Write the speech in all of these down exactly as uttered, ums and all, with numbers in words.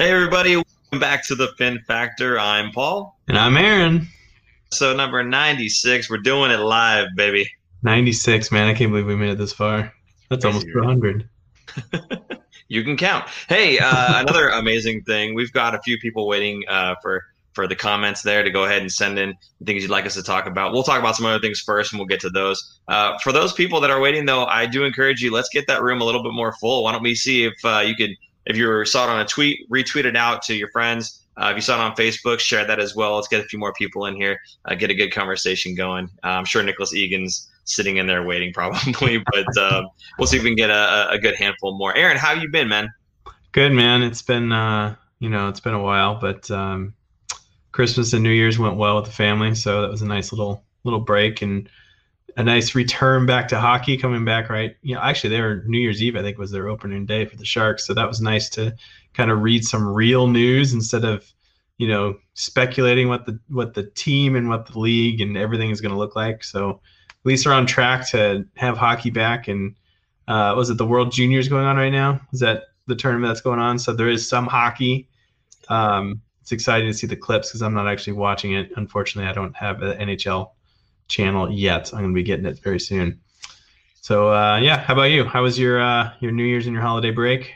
Hey everybody, welcome back to The Fin Factor. I'm Paul. And I'm Aaron. So number ninety-six, we're doing it live, baby. ninety-six, man, I can't believe we made it this far. That's almost four hundred. You can count. Hey, uh, another amazing thing, we've got a few people waiting uh, for, for the comments there to go ahead and send in things you'd like us to talk about. We'll talk about some other things first and we'll get to those. Uh, for those people that are waiting, though, I do encourage you, let's get that room a little bit more full. Why don't we see if uh, you could... If you saw it on a tweet, retweet it out to your friends. Uh, if you saw it on Facebook, share that as well. Let's get a few more people in here, uh, get a good conversation going. Uh, I'm sure Nicholas Egan's sitting in there waiting probably, but uh, we'll see if we can get a, a good handful more. Aaron, how have you been, man? Good, man. It's been, uh, you know, it's been a while, but um, Christmas and New Year's went well with the family, so that was a nice little little break and a nice return back to hockey, coming back, right? You know, actually, they were New Year's Eve, I think, was their opening day for the Sharks. So that was nice to kind of read some real news instead of, you know, speculating what the what the team and what the league and everything is going to look like. So at least we're on track to have hockey back. And uh, was it the World Juniors going on right now? Is that the tournament that's going on? So there is some hockey. Um, it's exciting to see the clips because I'm not actually watching it. Unfortunately, I don't have an N H L channel yet. I'm going to be getting it very soon. So uh, yeah, how about you? How was your uh, your New Year's and your holiday break?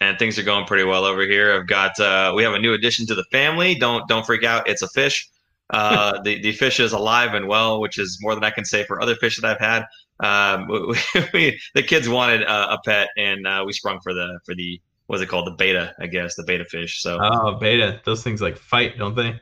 And things are going pretty well over here. I've got uh, we have a new addition to the family. Don't don't freak out. It's a fish. Uh, the the fish is alive and well, which is more than I can say for other fish that I've had. Um, we, we, the kids wanted a, a pet, and uh, we sprung for the for the what's it called? The betta, I guess, the betta fish. So oh, betta. Those things like fight, don't they?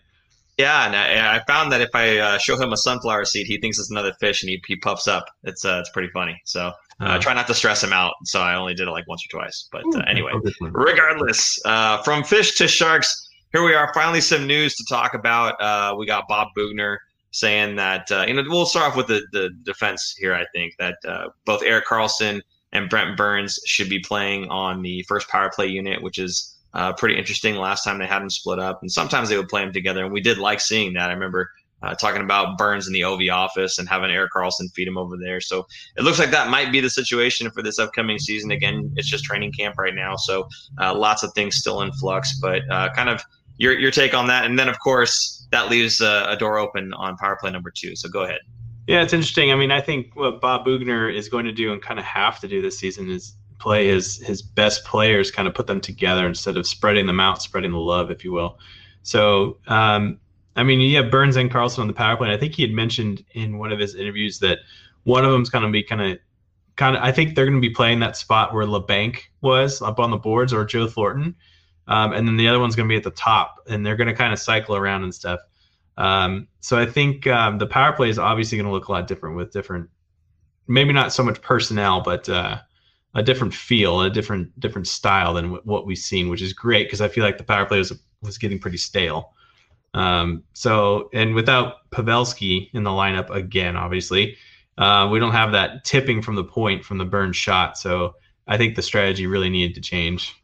Yeah, and I, I found that if I uh, show him a sunflower seed, he thinks it's another fish, and he, he puffs up. It's uh, it's pretty funny. So uh, uh, try not to stress him out. So I only did it like once or twice. But uh, anyway, regardless, uh, from fish to sharks, here we are. Finally, some news to talk about. Uh, we got Bob Boughner saying that uh, you know we'll start off with the, the defense here. I think that uh, both Erik Karlsson and Brent Burns should be playing on the first power play unit, which is. Uh, pretty interesting. Last time they had them split up, and sometimes they would play them together, and we did like seeing that. I remember uh, talking about Burns in the O V office and having Erik Karlsson feed him over there. So it looks like that might be the situation for this upcoming season. Again, it's just training camp right now, so uh, lots of things still in flux. But uh, kind of your your take on that, and then of course that leaves uh, a door open on power play number two. So go ahead. Yeah, it's interesting. I mean, I think what Bob Boughner is going to do and kind of have to do this season is. Play his his best players, kind of put them together instead of spreading them out, spreading the love, if you will. So, um, I mean, you have Burns and Karlsson on the power play. I think he had mentioned in one of his interviews that one of them's going to be kind of, kind of. I think they're going to be playing that spot where Labanc was up on the boards or Joe Thornton, um, and then the other one's going to be at the top, and they're going to kind of cycle around and stuff. Um, so I think um, the power play is obviously going to look a lot different with different, maybe not so much personnel, but. Uh, a different feel, a different different style than w- what we've seen, which is great because I feel like the power play was, was getting pretty stale. Um, so, and without Pavelski in the lineup again, obviously, uh, we don't have that tipping from the point from the burn shot. So I think the strategy really needed to change.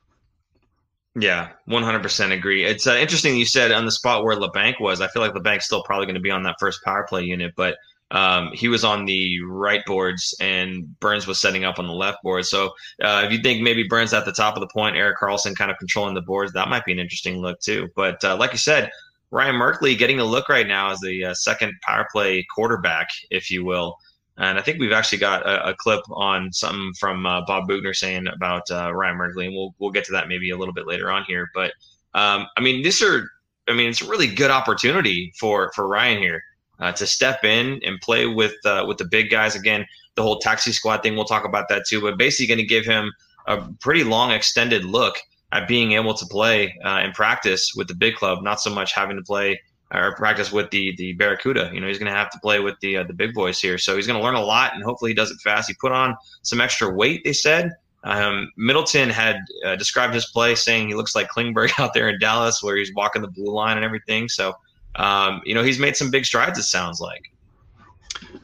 Yeah, one hundred percent agree. It's uh, interesting you said on the spot where Labanc was. I feel like Labanc's still probably going to be on that first power play unit, but Um, he was on the right boards and Burns was setting up on the left board. So uh, if you think maybe Burns at the top of the point, Erik Karlsson kind of controlling the boards, that might be an interesting look too. But uh, like you said, Ryan Merkley getting a look right now as the uh, second power play quarterback, if you will. And I think we've actually got a, a clip on something from uh, Bob Boughner saying about uh, Ryan Merkley, and we'll we'll get to that maybe a little bit later on here. But um, I mean, these are, I mean, it's a really good opportunity for for Ryan here. Uh, to step in and play with uh, with the big guys. Again, the whole taxi squad thing, we'll talk about that too, but basically going to give him a pretty long extended look at being able to play uh, and practice with the big club, not so much having to play or practice with the the Barracuda. You know, he's going to have to play with the uh, the big boys here. So he's going to learn a lot, and hopefully he does it fast. He put on some extra weight, they said. Um, Middleton had uh, described his play saying he looks like Klingberg out there in Dallas where he's walking the blue line and everything. So Um, you know, he's made some big strides, it sounds like.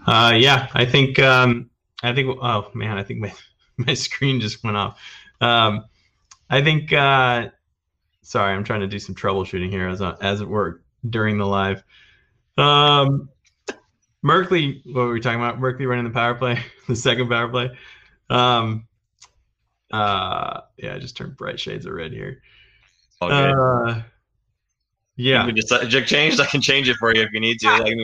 Uh, yeah, I think, um, I think, oh man, I think my, my screen just went off. Um, I think, uh, sorry, I'm trying to do some troubleshooting here as, as it were during the live. Um, Merkley, what were we talking about? Merkley running the power play, the second power play. Um, uh, yeah, I just turned bright shades of red here. All good. Uh, yeah. Just, uh, changed. I can change it for you if you need to. Like,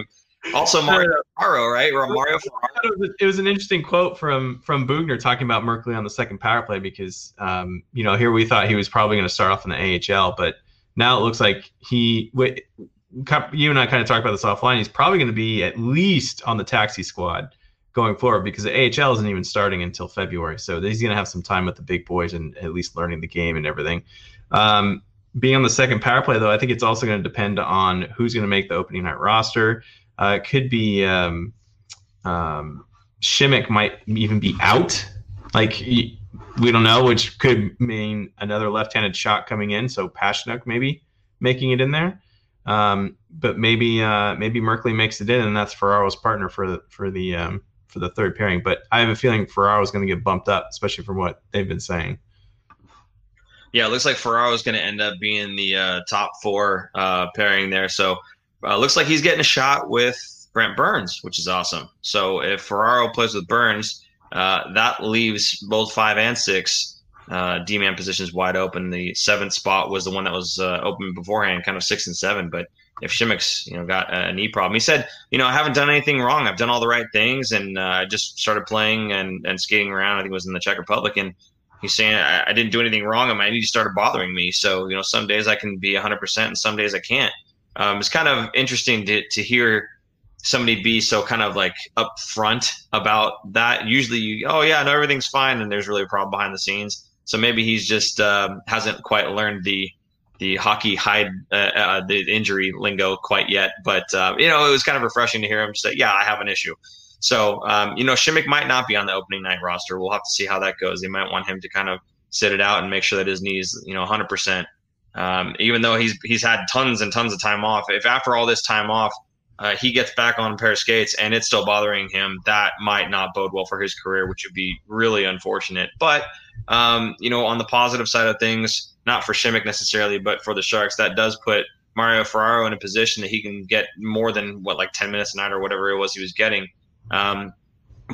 also, Mario Ferraro, right? We're Mario Ferraro. It was an interesting quote from from Boughner talking about Merkley on the second power play because, um, you know, here we thought he was probably going to start off in the A H L, but now it looks like he, you and I kind of talked about this offline, he's probably going to be at least on the taxi squad going forward because the A H L isn't even starting until February. So he's going to have some time with the big boys and at least learning the game and everything. Um, being on the second power play, though, I think it's also going to depend on who's going to make the opening night roster. Uh, it could be um, um, Šimek might even be out. Like, we don't know, which could mean another left-handed shot coming in. So Pasternak maybe making it in there. Um, but maybe uh, maybe Merkley makes it in, and that's Ferraro's partner for the for the um, for the third pairing. But I have a feeling Ferraro's going to get bumped up, especially from what they've been saying. Yeah, it looks like Ferraro's going to end up being the uh, top four uh, pairing there. So. Uh, looks like he's getting a shot with Brent Burns, which is awesome. So if Ferraro plays with Burns, uh, that leaves both five and six uh, D-man positions wide open. The seventh spot was the one that was uh, open beforehand, kind of six and seven. But if Šimek's, you know, got a knee problem, he said, you know, I haven't done anything wrong. I've done all the right things, and I uh, just started playing and, and skating around. I think it was in the Czech Republic, and he's saying I, I didn't do anything wrong, and my knee started bothering me. So you know, some days I can be one hundred percent, and some days I can't. Um, it's kind of interesting to, to hear somebody be so kind of like upfront about that. Usually, you, oh, yeah, no, everything's fine. And there's really a problem behind the scenes. So maybe he's just um, hasn't quite learned the the hockey hide, uh, uh, the injury lingo quite yet. But, uh, you know, it was kind of refreshing to hear him say, yeah, I have an issue. So, um, you know, Šimek might not be on the opening night roster. We'll have to see how that goes. They might want him to kind of sit it out and make sure that his knee's, you know, one hundred percent. Um, even though he's he's had tons and tons of time off, if after all this time off, uh, he gets back on a pair of skates and it's still bothering him, that might not bode well for his career, which would be really unfortunate. But, um, you know, on the positive side of things, not for Šimek necessarily, but for the Sharks, that does put Mario Ferraro in a position that he can get more than, what, like ten minutes a night or whatever it was he was getting. Um,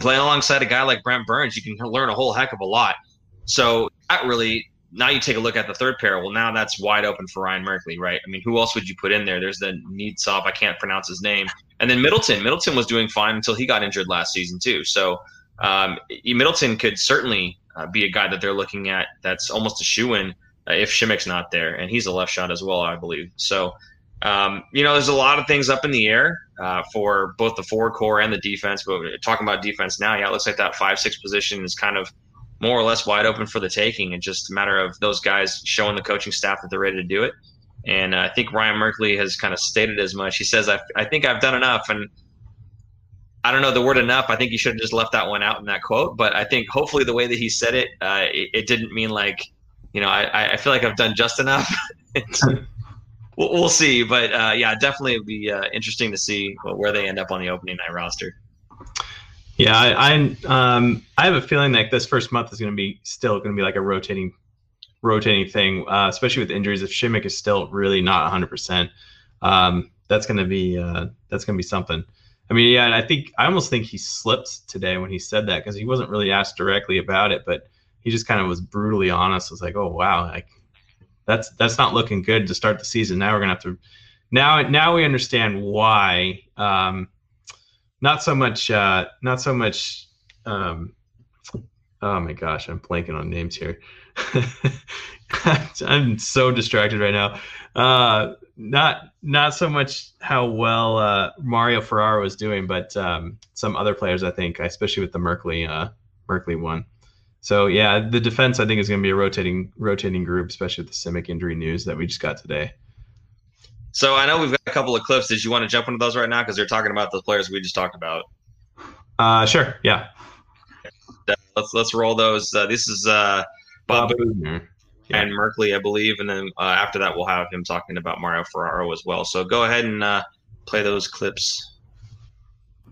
playing alongside a guy like Brent Burns, you can learn a whole heck of a lot. So that really... Now you take a look at the third pair. Well, now that's wide open for Ryan Merkley, right? I mean, who else would you put in there? There's the Needsop. I can't pronounce his name. And then Middleton. Middleton was doing fine until he got injured last season too. So um, Middleton could certainly uh, be a guy that they're looking at that's almost a shoo-in uh, if Šimek's not there. And he's a left shot as well, I believe. So, um, you know, there's a lot of things up in the air uh, for both the forward core and the defense. But talking about defense now, yeah, it looks like that five six position is kind of – more or less wide open for the taking, and just a matter of those guys showing the coaching staff that they're ready to do it. And uh, I think Ryan Merkley has kind of stated as much. He says, I, I think I've done enough. And I don't know the word enough. I think you should have just left that one out in that quote. But I think hopefully the way that he said it, uh, it, it didn't mean like, you know, I, I feel like I've done just enough. we'll, we'll see. But, uh, yeah, definitely it would be uh, interesting to see where they end up on the opening night roster. Yeah, I I, um, I have a feeling like this first month is going to be still going to be like a rotating rotating thing, uh, especially with injuries. If Šimek is still really not one hundred percent, um, that's going to be uh, that's going to be something. I mean, yeah, and I think I almost think he slipped today when he said that because he wasn't really asked directly about it, but he just kind of was brutally honest. It was like, oh wow, like that's that's not looking good to start the season. Now we're gonna have to now now we understand why. Um, Not so much. Uh, not so much. Um, oh my gosh, I'm blanking on names here. I'm so distracted right now. Uh, not not so much how well uh, Mario Ferraro was doing, but um, some other players, I think, especially with the Merkley uh, Merkley one. So yeah, the defense I think is going to be a rotating rotating group, especially with the Šimek injury news that we just got today. So I know we've got a couple of clips. Did you want to jump into those right now? Because they're talking about the players we just talked about. Uh, sure. Yeah. Let's let's roll those. Uh, this is uh, Bob, Bob Boughner yeah. and Merkley, I believe. And then uh, after that, we'll have him talking about Mario Ferraro as well. So go ahead and uh, play those clips.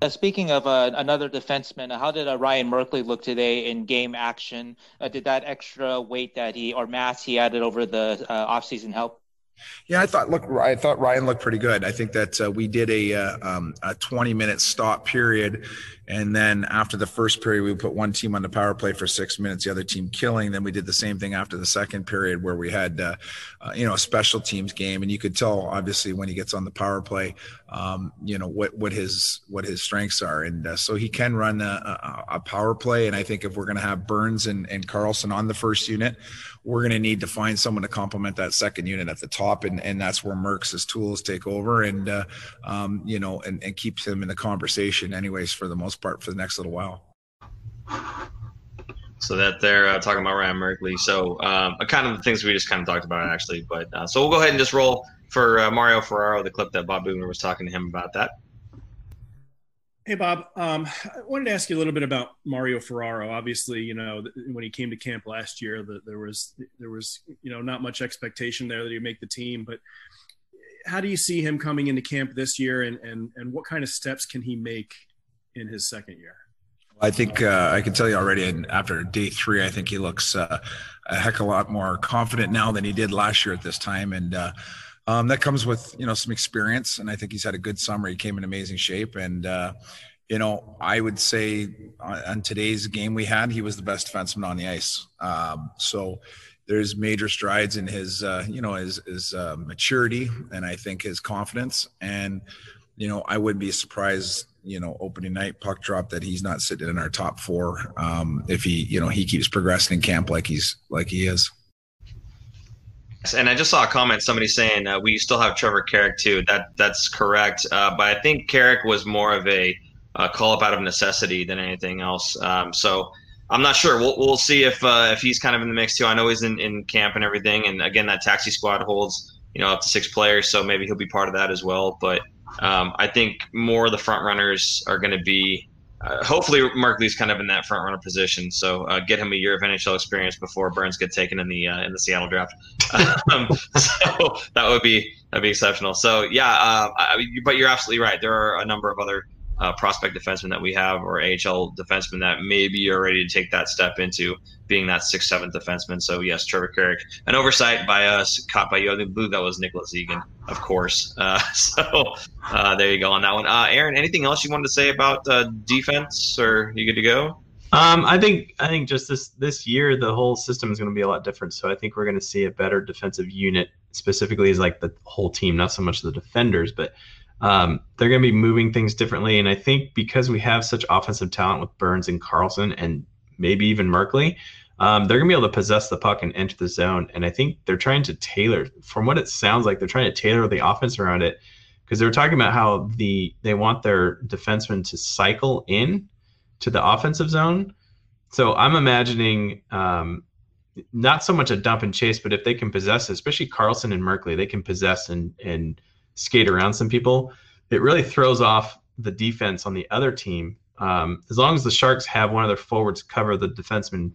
Uh, speaking of uh, another defenseman, uh, how did uh, Ryan Merkley look today in game action? Uh, did that extra weight that he or mass he added over the uh, offseason help? Yeah, I thought. Look, I thought Ryan looked pretty good. I think that uh, we did a uh, um, a twenty minute stop period, and then after the first period, we put one team on the power play for six minutes, the other team killing. Then we did the same thing after the second period, where we had uh, uh, you know a special teams game, and you could tell obviously when he gets on the power play, um, you know what what his what his strengths are, and uh, so he can run a, a, a power play. And I think if we're going to have Burns and, and Karlsson on the first unit, we're going to need to find someone to complement that second unit at the top. And, and that's where Merck's tools take over and, uh, um, you know, and, and keeps him in the conversation anyways, for the most part, for the next little while. So that they're uh, talking about Ryan Merkley. So um, kind of the things we just kind of talked about, actually. But uh, so we'll go ahead and just roll for uh, Mario Ferraro, the clip that Bob Boughner was talking to him about that. Hey, Bob, um, I wanted to ask you a little bit about Mario Ferraro. Obviously, you know, when he came to camp last year, the, there was, there was, you know, not much expectation there that he'd make the team. But how do you see him coming into camp this year, and, and, and what kind of steps can he make in his second year? I think uh, I can tell you already, and after day three, I think he looks uh, a heck of a lot more confident now than he did last year at this time. And, uh, Um, that comes with, you know, some experience, and I think he's had a good summer. He came in amazing shape, and, uh, you know, I would say on, on today's game we had, he was the best defenseman on the ice. Um, so there's major strides in his, uh, you know, his, his uh, maturity, and I think his confidence. And, you know, I wouldn't be surprised, you know, opening night puck drop that he's not sitting in our top four um, if he, you know, he keeps progressing in camp like he's like he is. And I just saw a comment, somebody saying uh, we still have Trevor Carrick too. That that's correct. Uh, but I think Carrick was more of a, a call up out of necessity than anything else. Um, so I'm not sure. We'll we'll see if uh, if he's kind of in the mix too. I know he's in, in camp and everything. And again, that taxi squad holds, you know, up to six players. So maybe he'll be part of that as well. But um, I think more of the front runners are going to be uh, hopefully Merkley's kind of in that front runner position. So uh, get him a year of N H L experience before Burns gets taken in the uh, in the Seattle draft. um, so that would be that'd be exceptional. So yeah, uh, I, but you're absolutely right. There are a number of other uh, prospect defensemen that we have, or A H L defensemen, that maybe are ready to take that step into being that sixth, seventh defenseman. So yes, Trevor Carrick, an oversight by us, caught by you. I believe that was Nicholas Egan, of course. Uh, so uh, there you go on that one. Uh, Aaron, anything else you wanted to say about uh, defense, or you good to go? Um, I think I think just this this year the whole system is going to be a lot different. So I think we're going to see a better defensive unit, specifically as like the whole team, not so much the defenders, but um, they're going to be moving things differently. And I think because we have such offensive talent with Burns and Karlsson, and maybe even Merkley, um, they're going to be able to possess the puck and enter the zone. And I think they're trying to tailor, from what it sounds like, they're trying to tailor the offense around it, because they were talking about how the they want their defensemen to cycle in to the offensive zone. So I'm imagining um, not so much a dump and chase, but if they can possess, especially Karlsson and Merkley, they can possess and, and skate around some people. It really throws off the defense on the other team. Um, as long as the Sharks have one of their forwards cover the defenseman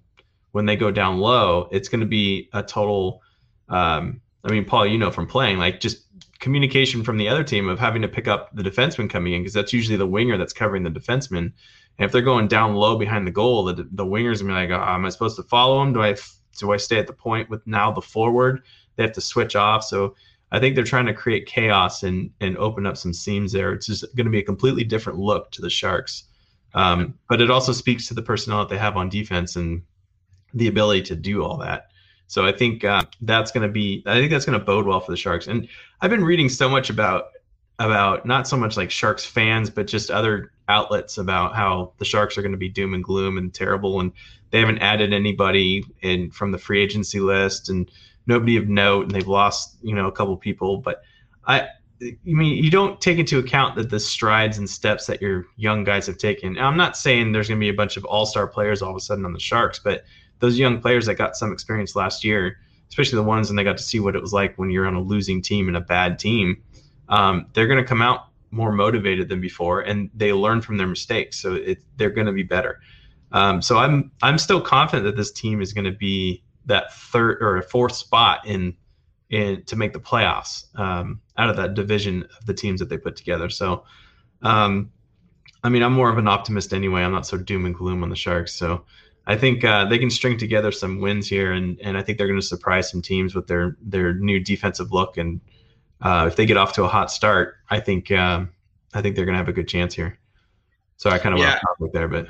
when they go down low, it's going to be a total, um, I mean, Paul, you know from playing, like just communication from the other team of having to pick up the defenseman coming in, because that's usually the winger that's covering the defenseman. And if they're going down low behind the goal, the the wingers are going to be like, oh, am I supposed to follow him? Do I do I stay at the point with now the forward? They have to switch off. So I think they're trying to create chaos and and open up some seams there. It's just going to be a completely different look to the Sharks. Um, but it also speaks to the personnel that they have on defense and the ability to do all that. So I think uh, that's going to be, I think that's going to bode well for the Sharks. And I've been reading so much about, about not so much like Sharks fans, but just other outlets about how the Sharks are going to be doom and gloom and terrible, and they haven't added anybody in from the free agency list and nobody of note, and they've lost, you know, a couple people. But I, I mean, you don't take into account that the strides and steps that your young guys have taken. And I'm not saying there's going to be a bunch of all-star players all of a sudden on the Sharks, but those young players that got some experience last year, especially the ones and they got to see what it was like when you're on a losing team and a bad team, um, they're going to come out more motivated than before, and they learn from their mistakes. So it, they're going to be better. Um, so I'm I'm still confident that this team is going to be that third or fourth spot in in to make the playoffs um, out of that division of the teams that they put together. So, um, I mean, I'm more of an optimist anyway. I'm not so doom and gloom on the Sharks. So I think uh, they can string together some wins here, and and I think they're going to surprise some teams with their their new defensive look. And uh, if they get off to a hot start, I think um, I think they're going to have a good chance here. So I kind of yeah. went off topic there, but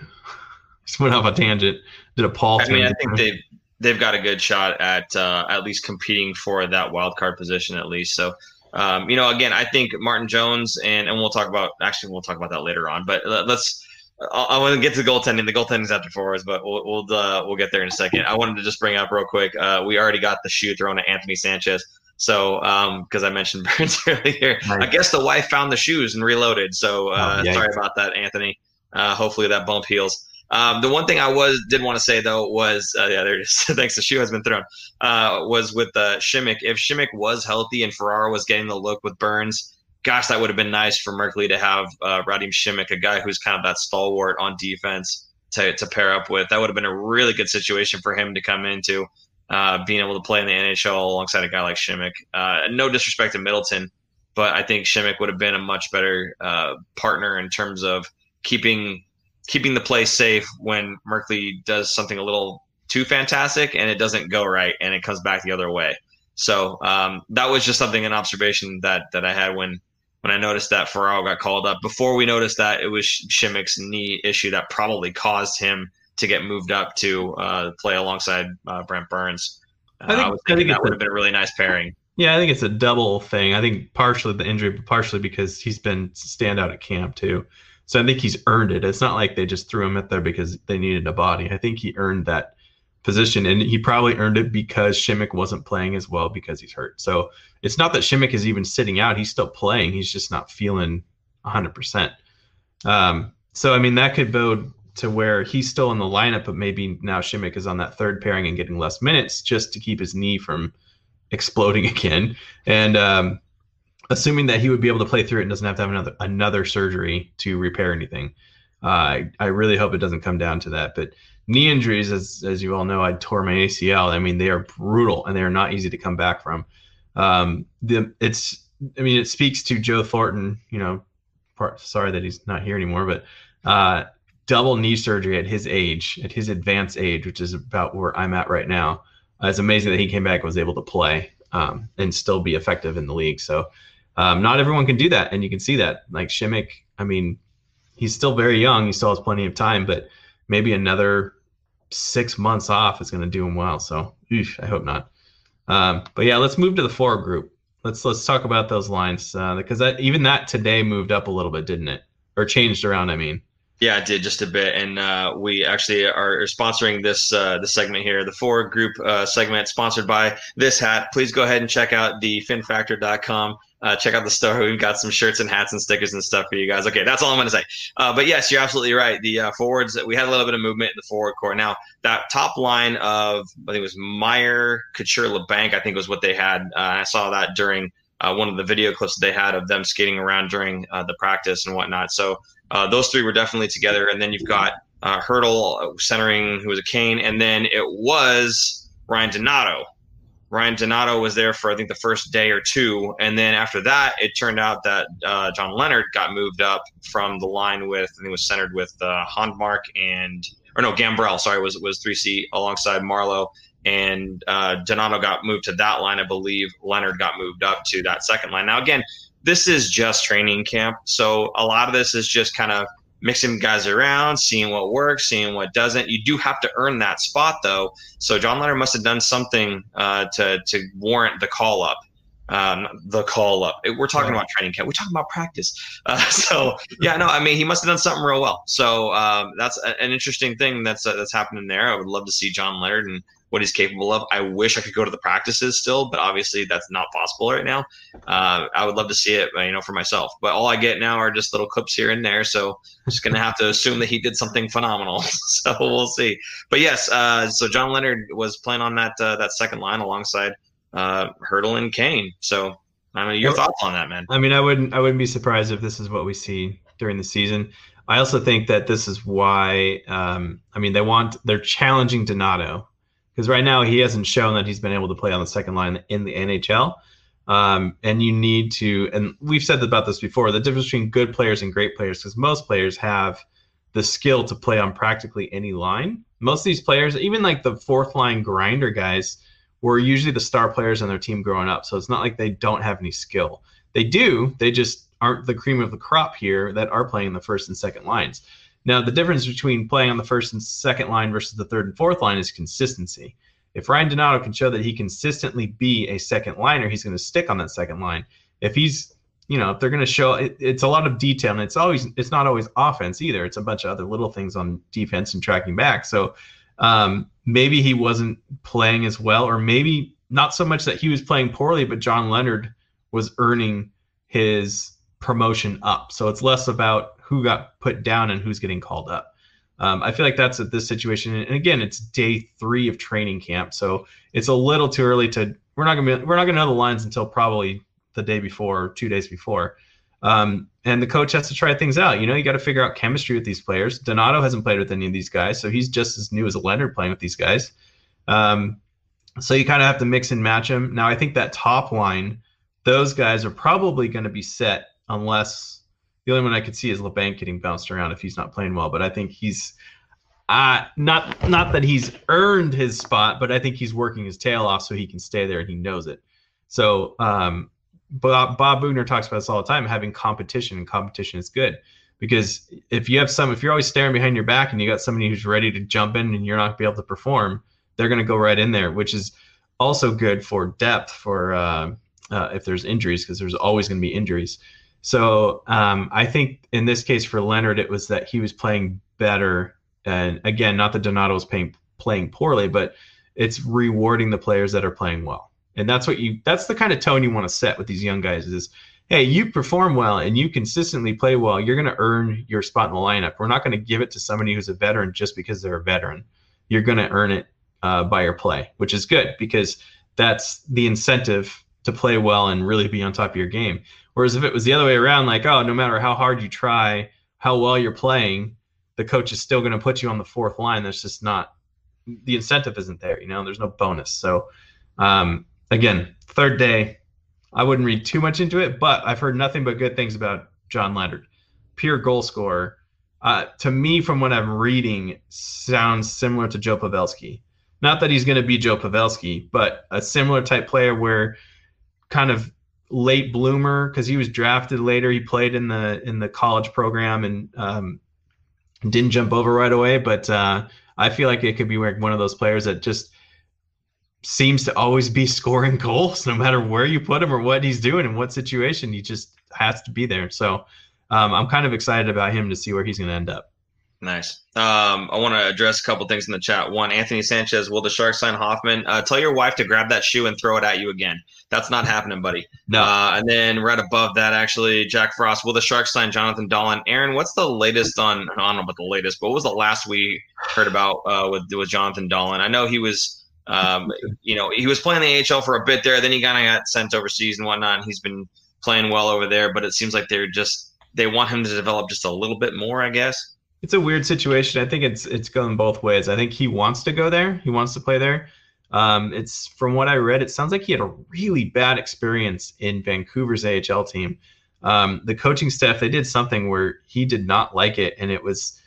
just went off a tangent. Did a Paul? I mean, I think they've they've got a good shot at uh, at least competing for that wild card position at least. So. Um, you know, again, I think Martin Jones and, and we'll talk about, actually, we'll talk about that later on, but let's, I, I want to get to goaltending. The goaltending's after forwards, but we'll, we'll, uh, we'll get there in a second. I wanted to just bring up real quick. Uh, we already got the shoe thrown at Anthony Sanchez. So, um, cause I mentioned Burns earlier, right. I guess the wife found the shoes and reloaded. So, uh, oh, sorry about that, Anthony. Uh, hopefully that bump heals. Um, the one thing I was did want to say though was uh, yeah there it is thanks the shoe has been thrown uh, was with uh, Šimek. If Šimek was healthy and Ferraro was getting the look with Burns, gosh, that would have been nice for Merkley to have uh, Radim Šimek, a guy who's kind of that stalwart on defense, to to pair up with. That would have been a really good situation for him to come into, uh, being able to play in the N H L alongside a guy like Šimek. Uh, no disrespect to Middleton, but I think Šimek would have been a much better uh, partner in terms of keeping. keeping the play safe when Merkley does something a little too fantastic and it doesn't go right and it comes back the other way. So um, that was just something, an observation that that I had when, when I noticed that Ferraro got called up. Before we noticed that, it was Shimmick's knee issue that probably caused him to get moved up to uh, play alongside uh, Brent Burns. Uh, I think, I was thinking I think that would have been a really nice pairing. Yeah, I think it's a double thing. I think partially the injury, but partially because he's been standout at camp too. So I think he's earned it. It's not like they just threw him up there because they needed a body. I think he earned that position, and he probably earned it because Šimek wasn't playing as well because he's hurt. So it's not that Šimek is even sitting out. He's still playing. He's just not feeling one hundred percent. Um, so, I mean, that could bode to where he's still in the lineup, but maybe now Šimek is on that third pairing and getting less minutes just to keep his knee from exploding again. And, um, assuming that he would be able to play through it and doesn't have to have another another surgery to repair anything. Uh, I, I really hope it doesn't come down to that. But knee injuries, as as you all know, I tore my A C L. I mean, they are brutal, and they are not easy to come back from. Um, the, it's, I mean, it speaks to Joe Thornton, you know, part, sorry that he's not here anymore, but uh, double knee surgery at his age, at his advanced age, which is about where I'm at right now. Uh, it's amazing that he came back and was able to play um, and still be effective in the league. So, Um, not everyone can do that, and you can see that. Like Šimek, I mean, he's still very young. He still has plenty of time, but maybe another six months off is going to do him well. So oof, I hope not. Um, but, yeah, let's move to the forward group. Let's let's talk about those lines uh, because that, even that today moved up a little bit, didn't it? Or changed around, I mean. Yeah, it did just a bit, and uh, we actually are sponsoring this uh, this segment here, the forward group uh, segment, sponsored by this hat. Please go ahead and check out the fin factor dot com. Uh, check out the store. We've got some shirts and hats and stickers and stuff for you guys. Okay, that's all I'm going to say. Uh, but, yes, you're absolutely right. The uh, forwards, we had a little bit of movement in the forward core. Now, that top line of, I think it was Meier, Couture, Labanc, I think was what they had. Uh, I saw that during uh, one of the video clips that they had of them skating around during uh, the practice and whatnot. So uh, those three were definitely together. And then you've got uh, Hertl centering, who was a Kane. And then it was Ryan Donato. Ryan Donato was there for, I think, the first day or two. And then after that, it turned out that uh, John Leonard got moved up from the line with, I think it was centered with uh, Handmark and, or no, Gambrell, sorry, was was three C alongside Marlowe. And uh, Donato got moved to that line, I believe. Leonard got moved up to that second line. Now, again, this is just training camp. So a lot of this is just kind of mixing guys around, seeing what works, seeing what doesn't. You do have to earn that spot, though. So John Leonard must have done something uh, to to warrant the call up. Um, the call up. We're talking about training camp. We're talking about practice. Uh, so yeah, no, I mean he must have done something real well. So um, that's a, an interesting thing that's uh, that's happening there. I would love to see John Leonard and what he's capable of. I wish I could go to the practices still, but obviously that's not possible right now. Uh, I would love to see it, you know, for myself, but all I get now are just little clips here and there. So I'm just going to have to assume that he did something phenomenal. So we'll see, but yes. Uh, so John Leonard was playing on that, uh, that second line alongside uh, Hertl and Kane. So I mean, your thoughts on that, man? I mean, I wouldn't, I wouldn't be surprised if this is what we see during the season. I also think that this is why, um, I mean, they want, they're challenging Donato. Because right now he hasn't shown that he's been able to play on the second line in the N H L. Um, and you need to, and we've said about this before, the difference between good players and great players, because most players have the skill to play on practically any line. most of these players, even like the fourth line grinder guys, were usually the star players on their team growing up. So it's not like they don't have any skill. They do. They just aren't the cream of the crop here that are playing the first and second lines. Now, the difference between playing on the first and second line versus the third and fourth line is consistency. If Ryan Donato can show that he consistently be a second liner, he's going to stick on that second line. If he's, you know, if they're going to show, it, it's a lot of detail, and it's always, it's not always offense either. It's a bunch of other little things on defense and tracking back. So um, maybe he wasn't playing as well, or maybe not so much that he was playing poorly, but John Leonard was earning his promotion up. So it's less about who got put down and who's getting called up. Um, I feel like that's at this situation. And again, it's day three of training camp. So it's a little too early to, we're not going to be, we're not going to know the lines until probably the day before, or two days before. Um, and the coach has to try things out. You know, you got to figure out chemistry with these players. Donato hasn't played with any of these guys. So he's just as new as Leonard playing with these guys. Um, so you kind of have to mix and match them. Now, I think that top line, those guys are probably going to be set, unless, the only one I could see is Labanc getting bounced around if he's not playing well. But I think he's uh, not not that he's earned his spot, but I think he's working his tail off so he can stay there, and he knows it. So um, Bob, Bob Boughner talks about this all the time, having competition, and competition is good. Because if you have some, if you're always staring behind your back and you got somebody who's ready to jump in and you're not going to be able to perform, they're going to go right in there, which is also good for depth for uh, uh, if there's injuries, because there's always going to be injuries. So um, I think in this case for Leonard, it was that he was playing better. And again, not that Donato was playing, playing poorly, but it's rewarding the players that are playing well. And that's what you, that's the kind of tone you want to set with these young guys is, hey, you perform well and you consistently play well, you're going to earn your spot in the lineup. We're not going to give it to somebody who's a veteran just because they're a veteran. You're going to earn it uh, by your play, which is good because that's the incentive to play well and really be on top of your game. Whereas if it was the other way around, like, oh, no matter how hard you try, how well you're playing, the coach is still going to put you on the fourth line. That's just not, the incentive isn't there, you know, there's no bonus. So um, again, third day, I wouldn't read too much into it, but I've heard nothing but good things about John Leonard. Pure goal scorer, uh, to me, from what I'm reading, sounds similar to Joe Pavelski. Not that he's going to be Joe Pavelski, but a similar type player where kind of late bloomer, because he was drafted later. He played in the in the college program and um, didn't jump over right away. But uh, I feel like it could be one of those players that just seems to always be scoring goals, no matter where you put him or what he's doing and what situation. He just has to be there. So um, I'm kind of excited about him to see where he's going to end up. Nice. Um, I want to address a couple things in the chat. One, Anthony Sanchez, will the Sharks sign Hoffman? Uh, tell your wife to grab that shoe and throw it at you again. That's not happening, buddy. No. Uh, and then right above that, actually, Jack Frost, will the Sharks sign Jonathan Dolan? Aaron, what's the latest on – I don't know about the latest, but what was the last we heard about uh, with, with Jonathan Dolan? I know he was um, – you know, he was playing the A H L for a bit there. Then he kind of got sent overseas and whatnot, and he's been playing well over there. But it seems like they're just – they want him to develop just a little bit more, I guess. It's a weird situation. I think it's it's going both ways. I think he wants to go there. He wants to play there. Um, it's from what I read, it sounds like he had a really bad experience in Vancouver's A H L team. Um, the coaching staff, they did something where he did not like it, and it was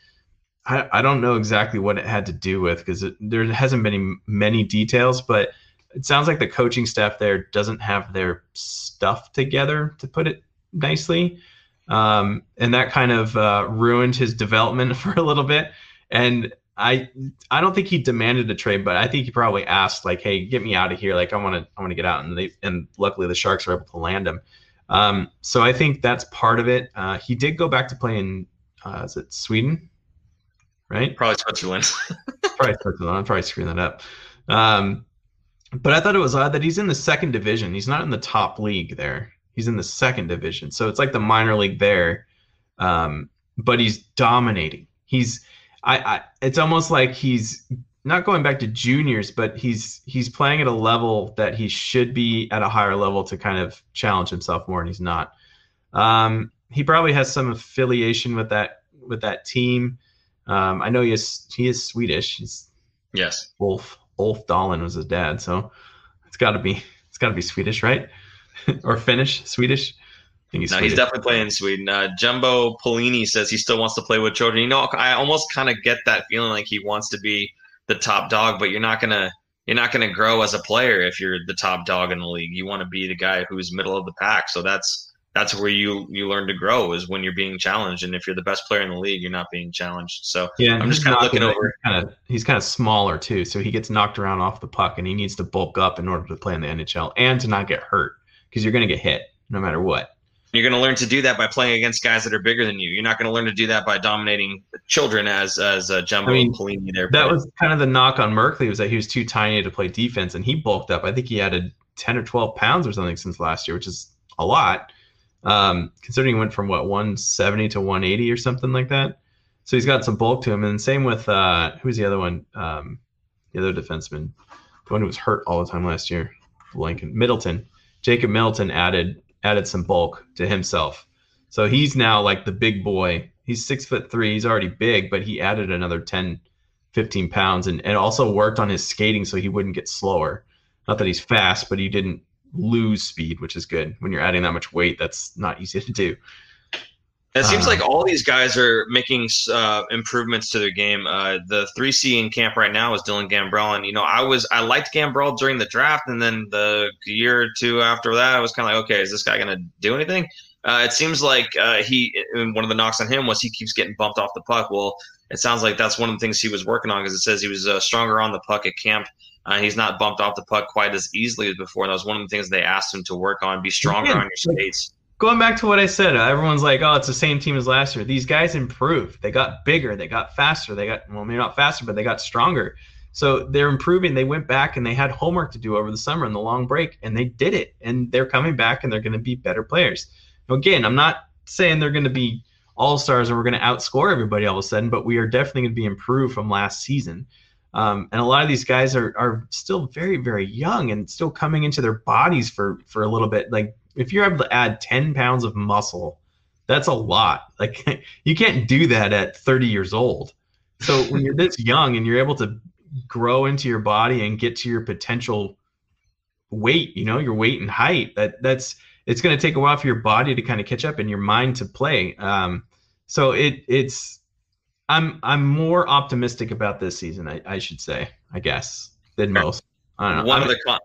I, I don't know exactly what it had to do with, because there hasn't been many details, but it sounds like the coaching staff there doesn't have their stuff together, to put it nicely. Um, and that kind of uh, ruined his development for a little bit. And I I don't think he demanded a trade, but I think he probably asked, like, hey, get me out of here. Like, I want to I want to get out. And they and luckily the Sharks were able to land him. Um, so I think that's part of it. Uh, he did go back to play in, uh, is it Sweden? Right? Probably Switzerland. probably Switzerland. I'm probably screwing that up. Um, but I thought it was odd that he's in the second division. He's not in the top league there. He's in the second division. So it's like the minor league there, um, but he's dominating. He's, I, I, it's almost like he's not going back to juniors, but he's, he's playing at a level that he should be at a higher level to kind of challenge himself more. And he's not, um, he probably has some affiliation with that, with that team. Um, I know he is, he is Swedish. He's yes. Ulf, Ulf Dahlin was his dad. So it's gotta be, it's gotta be Swedish, right? Or Finnish, Swedish. I think he's no, Swedish. He's definitely playing in Sweden. Uh, Jumbo Polini says he still wants to play with children. You know, I almost kind of get that feeling like he wants to be the top dog, but you're not going to, you're not going to grow as a player if you're the top dog in the league. You want to be the guy who's middle of the pack. So that's, that's where you, you learn to grow, is when you're being challenged. And if you're the best player in the league, you're not being challenged. So yeah, I'm just kind of looking over. Kind of, he's kind of smaller too. So he gets knocked around off the puck, and he needs to bulk up in order to play in the N H L and to not get hurt, because you're going to get hit no matter what. You're going to learn to do that by playing against guys that are bigger than you. You're not going to learn to do that by dominating children as as uh, Jumbo I mean, and Pelini there. That was kind of the knock on Merkley, was that he was too tiny to play defense, and he bulked up. I think he added ten or twelve pounds or something since last year, which is a lot, um, considering he went from, what, one seventy to one eighty or something like that. So he's got some bulk to him. And same with uh, – who's the other one? Um, the other defenseman, the one who was hurt all the time last year, Lincoln Middleton. Jacob Middleton added – added some bulk to himself. So he's now like the big boy. He's six foot three. He's already big, but he added another ten, fifteen pounds, and, and also worked on his skating so he wouldn't get slower. Not that he's fast, but he didn't lose speed, which is good. When you're adding that much weight, that's not easy to do. It seems uh, like all these guys are making uh, improvements to their game. Uh, the three C in camp right now is Dylan Gambrell, and you know I was I liked Gambrell during the draft, and then the year or two after that, I was kind of like, okay, is this guy going to do anything? Uh, it seems like uh, he one of the knocks on him was he keeps getting bumped off the puck. Well, it sounds like that's one of the things he was working on, because it says he was uh, stronger on the puck at camp. Uh, he's not bumped off the puck quite as easily as before. That was one of the things they asked him to work on: be stronger yeah. on your skates. Going back to what I said, everyone's like, oh, it's the same team as last year. These guys improved. They got bigger. They got faster. They got, well, maybe not faster, but they got stronger. So they're improving. They went back and they had homework to do over the summer and the long break, and they did it. And they're coming back, and they're going to be better players. Again, I'm not saying they're going to be all-stars and we're going to outscore everybody all of a sudden, but we are definitely going to be improved from last season. Um, and a lot of these guys are are still very, very young and still coming into their bodies for, for a little bit. Like, if you're able to add ten pounds of muscle, that's a lot. Like, you can't do that at thirty years old. So when you're this young and you're able to grow into your body and get to your potential weight, you know, your weight and height, that that's it's going to take a while for your body to kind of catch up and your mind to play. Um, so it it's I'm I'm more optimistic about this season, I, I should say, I guess, than most. I don't know. One of the con-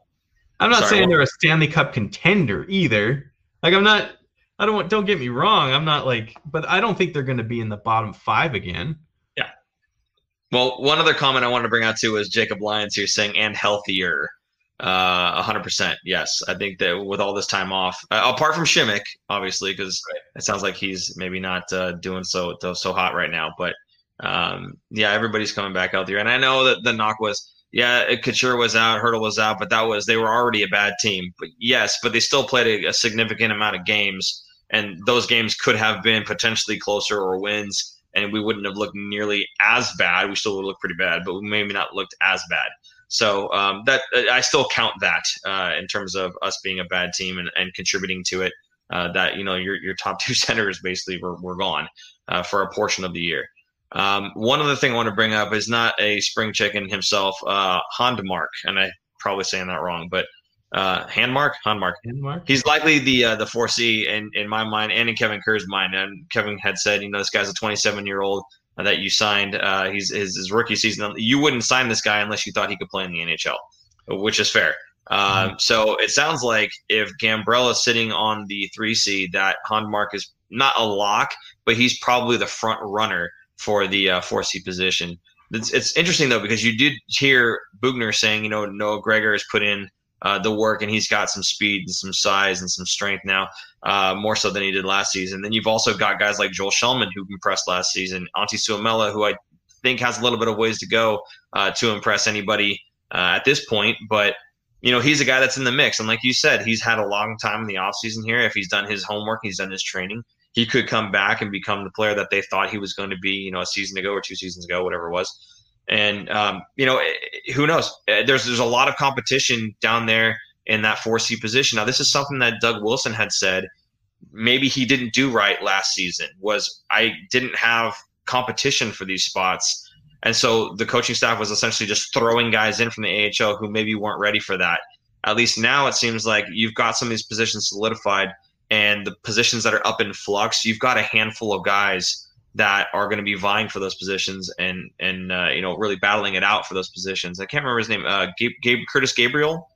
I'm not Sorry, saying they're a Stanley Cup contender either. Like, I'm not, I don't want, don't get me wrong. I'm not like, but I don't think they're going to be in the bottom five again. Yeah. Well, one other comment I wanted to bring out too is Jacob Lyons here saying, and healthier. Uh, one hundred percent. Yes. I think that with all this time off, uh, apart from Šimek, obviously, because it sounds like he's maybe not uh, doing so, so hot right now. But um, yeah, everybody's coming back out there. And I know that the knock was, yeah, Couture was out, Hertl was out, but that was they were already a bad team. But yes, but they still played a, a significant amount of games, and those games could have been potentially closer or wins, and we wouldn't have looked nearly as bad. We still would look pretty bad, but we maybe not looked as bad. So um, that I still count that uh, in terms of us being a bad team and, and contributing to it. Uh, that you know your your top two centers basically were were gone uh, for a portion of the year. Um, one other thing I want to bring up is not a spring chicken himself, uh, Handmark, and I probably saying that wrong, but uh, Handmark, Handmark, Handmark. He's likely the uh, the four C in, in my mind and in Kevin Kerr's mind. And Kevin had said, you know, this guy's a twenty-seven-year-old that you signed. Uh, he's his, his rookie season. You wouldn't sign this guy unless you thought he could play in the N H L, which is fair. Um, mm-hmm. So it sounds like if Gambrell is sitting on the three C, that Handmark is not a lock, but he's probably the front runner for the uh, four C position. It's, it's interesting, though, because you did hear Boughner saying, you know, Noah Gregor has put in uh, the work, and he's got some speed and some size and some strength now, uh, more so than he did last season. Then you've also got guys like Joel Schellman, who impressed last season, Antti Suomela, who I think has a little bit of ways to go uh, to impress anybody uh, at this point. But, you know, he's a guy that's in the mix. And like you said, he's had a long time in the offseason here. If he's done his homework, he's done his training, he could come back and become the player that they thought he was going to be, you know, a season ago or two seasons ago, whatever it was. And, um, you know, who knows? There's there's a lot of competition down there in that four C position. Now, this is something that Doug Wilson had said maybe he didn't do right last season, was I didn't have competition for these spots. And so the coaching staff was essentially just throwing guys in from the A H L who maybe weren't ready for that. At least now it seems like you've got some of these positions solidified, and the positions that are up in flux, you've got a handful of guys that are going to be vying for those positions and and uh, you know, really battling it out for those positions. I can't remember his name. Uh, Gabe, Gabe, Curtis Gabriel.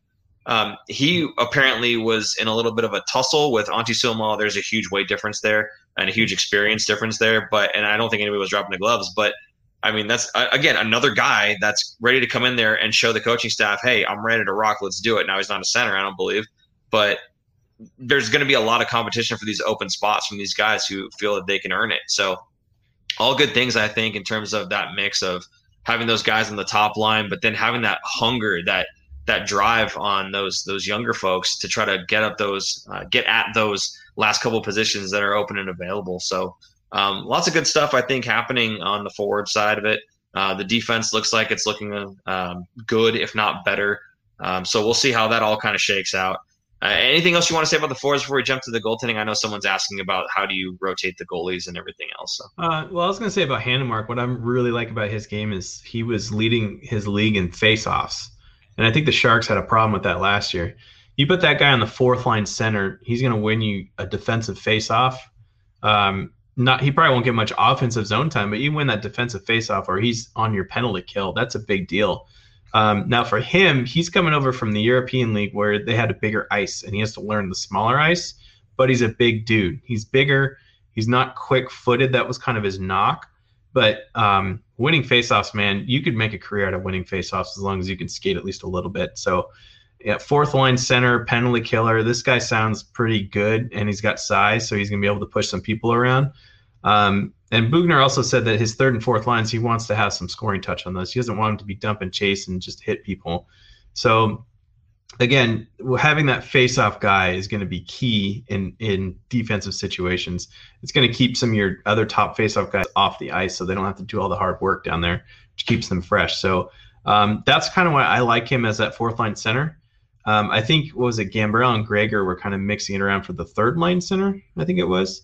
Um, he apparently was in a little bit of a tussle with Antti Suomela. There's a huge weight difference there and a huge experience difference there. But and I don't think anybody was dropping the gloves. But I mean, that's again another guy that's ready to come in there and show the coaching staff, "Hey, I'm ready to rock. Let's do it." Now he's not a center, I don't believe, but there's going to be a lot of competition for these open spots from these guys who feel that they can earn it. So all good things, I think, in terms of that mix of having those guys on the top line, but then having that hunger, that that drive on those those younger folks to try to get up those, uh, get at those last couple of positions that are open and available. So um, lots of good stuff, I think, happening on the forward side of it. Uh, the defense looks like it's looking um, good, if not better. Um, so we'll see how that all kind of shakes out. Uh, anything else you want to say about the forwards before we jump to the goaltending? I know someone's asking about how do you rotate the goalies and everything else. So. Uh, well, I was going to say about Hannemark, what I really like about his game is he was leading his league in faceoffs. And I think the Sharks had a problem with that last year. You put that guy on the fourth line center, he's going to win you a defensive faceoff. Um, not he probably won't get much offensive zone time, but you win that defensive faceoff or he's on your penalty kill. That's a big deal. Um, now for him, he's coming over from the European League where they had a bigger ice and he has to learn the smaller ice, but he's a big dude. He's bigger. He's not quick footed. That was kind of his knock, but um, winning faceoffs, man, you could make a career out of winning faceoffs as long as you can skate at least a little bit. So yeah, fourth line center, penalty killer. This guy sounds pretty good and he's got size, so he's going to be able to push some people around. Um, and Boughner also said that his third and fourth lines, he wants to have some scoring touch on those. He doesn't want them to be dump and chase and just hit people. So, again, having that face-off guy is going to be key in, in defensive situations. It's going to keep some of your other top face-off guys off the ice so they don't have to do all the hard work down there, which keeps them fresh. So um, that's kind of why I like him as that fourth-line center. Um, I think, what was it, Gambrell and Gregor were kind of mixing it around for the third-line center, I think it was.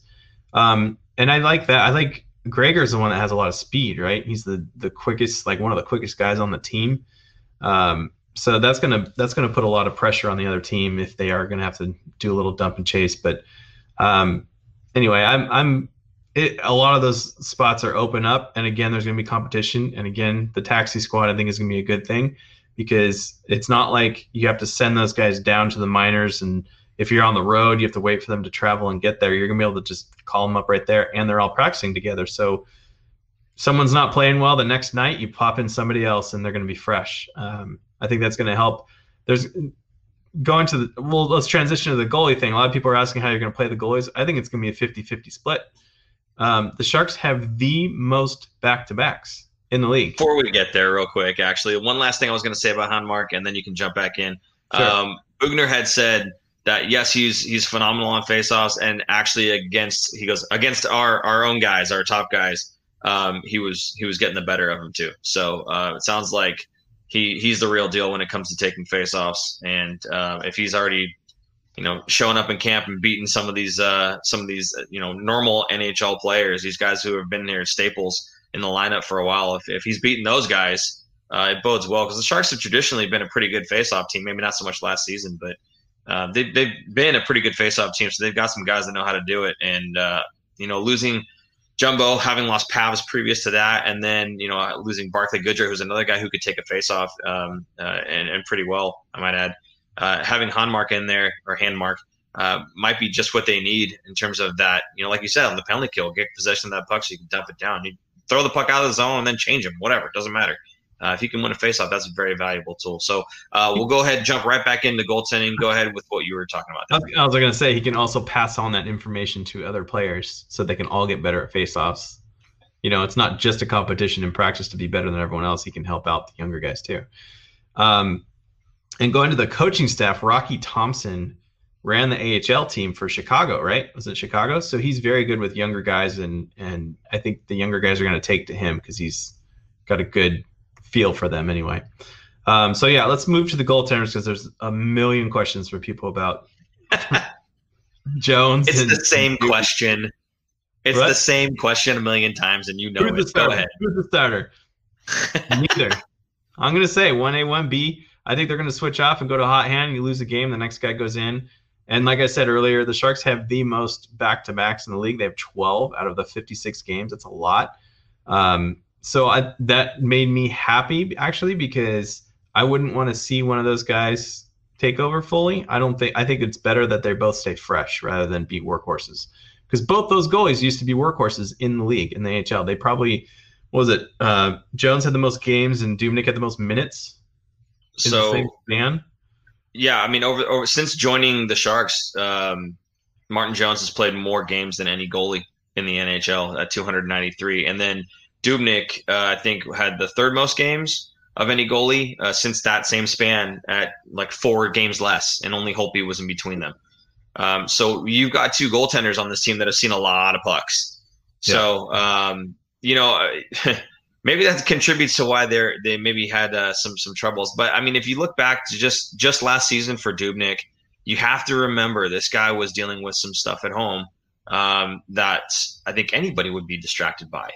Um And I like that. I like Gregor's the one that has a lot of speed, right? He's the, the quickest, like one of the quickest guys on the team. Um, so that's gonna that's gonna put a lot of pressure on the other team if they are gonna have to do a little dump and chase. But um, anyway, I'm I'm it, a lot of those spots are open up, and again, there's gonna be competition. And again, the taxi squad I think is gonna be a good thing because it's not like you have to send those guys down to the minors and. If you're on the road, you have to wait for them to travel and get there. You're going to be able to just call them up right there, and they're all practicing together. So someone's not playing well the next night, you pop in somebody else, and they're going to be fresh. Um, I think that's going to help. There's going to the – well, let's transition to the goalie thing. A lot of people are asking how you're going to play the goalies. I think it's going to be a fifty-fifty split. Um, the Sharks have the most back-to-backs in the league. Before we get there real quick, actually, one last thing I was going to say about Hanmark, and then you can jump back in. Sure. Um, Boughner had said – that yes, he's he's phenomenal on faceoffs, and actually against he goes against our our own guys, our top guys. Um, he was he was getting the better of him too. So uh, it sounds like he he's the real deal when it comes to taking faceoffs. And uh, if he's already you know showing up in camp and beating some of these uh, some of these you know normal N H L players, these guys who have been here staples in the lineup for a while, if if he's beating those guys, uh, it bodes well because the Sharks have traditionally been a pretty good faceoff team. Maybe not so much last season, but. Uh, they, they've been a pretty good face-off team, so they've got some guys that know how to do it. And, uh, you know, losing Jumbo, having lost Pavs previous to that, and then, you know, losing Barclay Goodger, who's another guy who could take a face-off um, uh, and, and pretty well, I might add. Uh, having Hanmark in there, or Hanmark, uh, might be just what they need in terms of that. You know, like you said, on the penalty kill, get possession of that puck so you can dump it down. You throw the puck out of the zone and then change him, whatever, it doesn't matter. Uh, if you can win a faceoff, that's a very valuable tool. So uh, we'll go ahead and jump right back into goaltending. Go ahead with what you were talking about. I was going to say he can also pass on that information to other players so they can all get better at faceoffs. You know, it's not just a competition in practice to be better than everyone else. He can help out the younger guys too. Um, and going to the coaching staff, Rocky Thompson ran the A H L team for Chicago, right? Was it Chicago? So he's very good with younger guys, and and I think the younger guys are going to take to him because he's got a good – feel for them anyway. Um, so yeah, let's move to the goaltenders because there's a million questions for people about Jones. It's and, the same and, question. It's what? The same question a million times, and you know Who's it. Go ahead. Who's the starter? Neither. I'm going to say one A, one B. I think they're going to switch off and go to hot hand. You lose the game, the next guy goes in. And like I said earlier, the Sharks have the most back-to-backs in the league. They have twelve out of the fifty-six games. That's a lot. Um, so I, that made me happy, actually, because I wouldn't want to see one of those guys take over fully. I don't think. I think it's better that they both stay fresh rather than be workhorses, because both those goalies used to be workhorses in the league, in the N H L. They probably, what was it, uh, Jones had the most games and Dubnyk had the most minutes. In so, the same span. Yeah, I mean, over, over since joining the Sharks, um, Martin Jones has played more games than any goalie in the N H L at two hundred ninety-three, and then Dubnyk, uh, I think, had the third most games of any goalie uh, since that same span at like four games less, and only Holtby was in between them. Um, so you've got two goaltenders on this team that have seen a lot of pucks. Yeah. So, um, you know, maybe that contributes to why they they maybe had uh, some some troubles. But, I mean, if you look back to just, just last season for Dubnyk, you have to remember this guy was dealing with some stuff at home um, that I think anybody would be distracted by.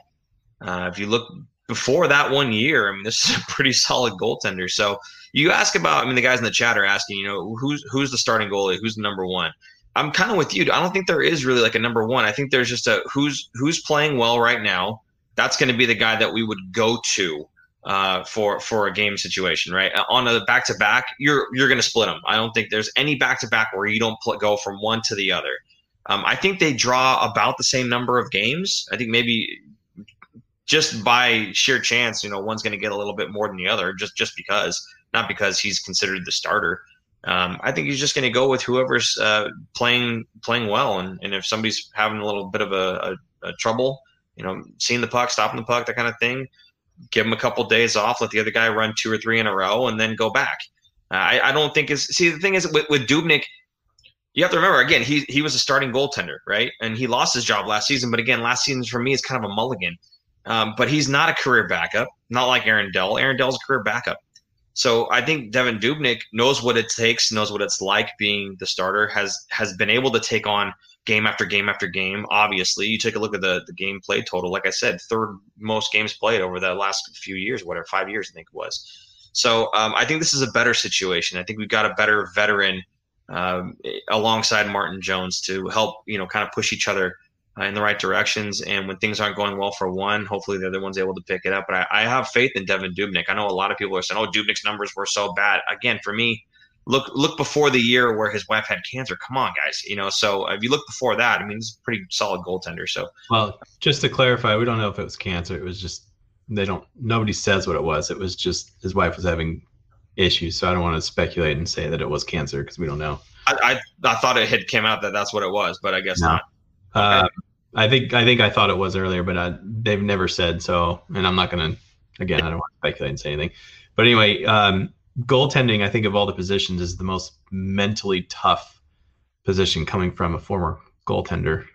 Uh, if you look before that one year, I mean, this is a pretty solid goaltender. So you ask about, I mean, the guys in the chat are asking, you know, who's who's the starting goalie? Who's the number one? I'm kind of with you. I don't think there is really like a number one. I think there's just a who's who's playing well right now. That's going to be the guy that we would go to uh, for for a game situation, right? On a back to back, you're you're going to split them. I don't think there's any back to back where you don't pl- go from one to the other. Um, I think they draw about the same number of games. I think maybe just by sheer chance, you know, one's going to get a little bit more than the other, just just because, not because he's considered the starter. Um, I think he's just going to go with whoever's uh, playing playing well, and, and if somebody's having a little bit of a, a, a trouble, you know, seeing the puck, stopping the puck, that kind of thing, give him a couple days off, let the other guy run two or three in a row, and then go back. Uh, I, I don't think it's – see, the thing is with, with Dubnyk, you have to remember, again, he he was a starting goaltender, right? And he lost his job last season, but again, last season for me is kind of a mulligan. Um, but he's not a career backup, not like Aaron Dell. Aaron Dell's a career backup. So I think Devan Dubnyk knows what it takes, knows what it's like being the starter, has has been able to take on game after game after game. Obviously, you take a look at the, the game play total. Like I said, third most games played over the last few years, whatever, five years I think it was. So um, I think this is a better situation. I think we've got a better veteran um, alongside Martin Jones to help, you know, kind of push each other Uh, in the right directions, and when things aren't going well for one, hopefully the other one's able to pick it up. But I, I have faith in Devan Dubnyk. I know a lot of people are saying, oh, Dubnik's numbers were so bad. Again, for me, look look before the year where his wife had cancer. Come on, guys. You know, so if you look before that, I mean, he's a pretty solid goaltender. So, well, just to clarify, we don't know if it was cancer. It was just they don't nobody says what it was. It was just his wife was having issues. So I don't want to speculate and say that it was cancer because we don't know. I, I I thought it had came out that that's what it was, but I guess no. not. Uh, I think I think I thought it was earlier, but I, they've never said so. And I'm not going to, again, I don't want to speculate and say anything. But anyway, um, goaltending, I think of all the positions, is the most mentally tough position coming from a former goaltender.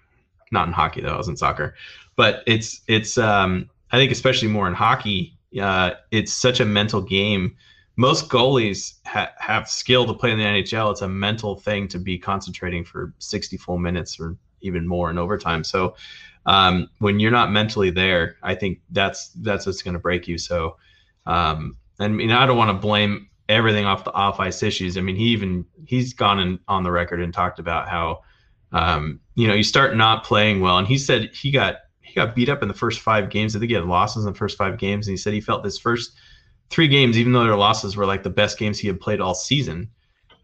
Not in hockey, though. I was in soccer. But it's, it's um, I think especially more in hockey, uh, it's such a mental game. Most goalies ha- have skill to play in the N H L. It's a mental thing to be concentrating for sixty full minutes or even more in overtime. So um, when you're not mentally there, I think that's that's what's going to break you. So, um, and I mean, I don't want to blame everything off the off-ice issues. I mean, he even he's gone in, on the record and talked about how um, you know you start not playing well, and he said he got he got beat up in the first five games. I think he had losses in the first five games, and he said he felt this first three games, even though their losses were like the best games he had played all season.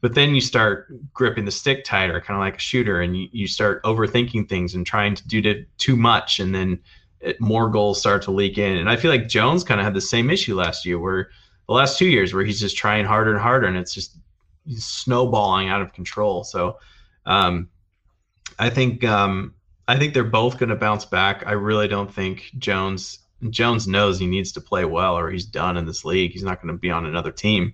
But then you start gripping the stick tighter, kind of like a shooter, and you, you start overthinking things and trying to do to, too much, and then it, more goals start to leak in. And I feel like Jones kind of had the same issue last year, where the last two years where he's just trying harder and harder, and it's just snowballing out of control. So um, I think um, I think they're both going to bounce back. I really don't think Jones Jones knows he needs to play well or he's done in this league. He's not going to be on another team.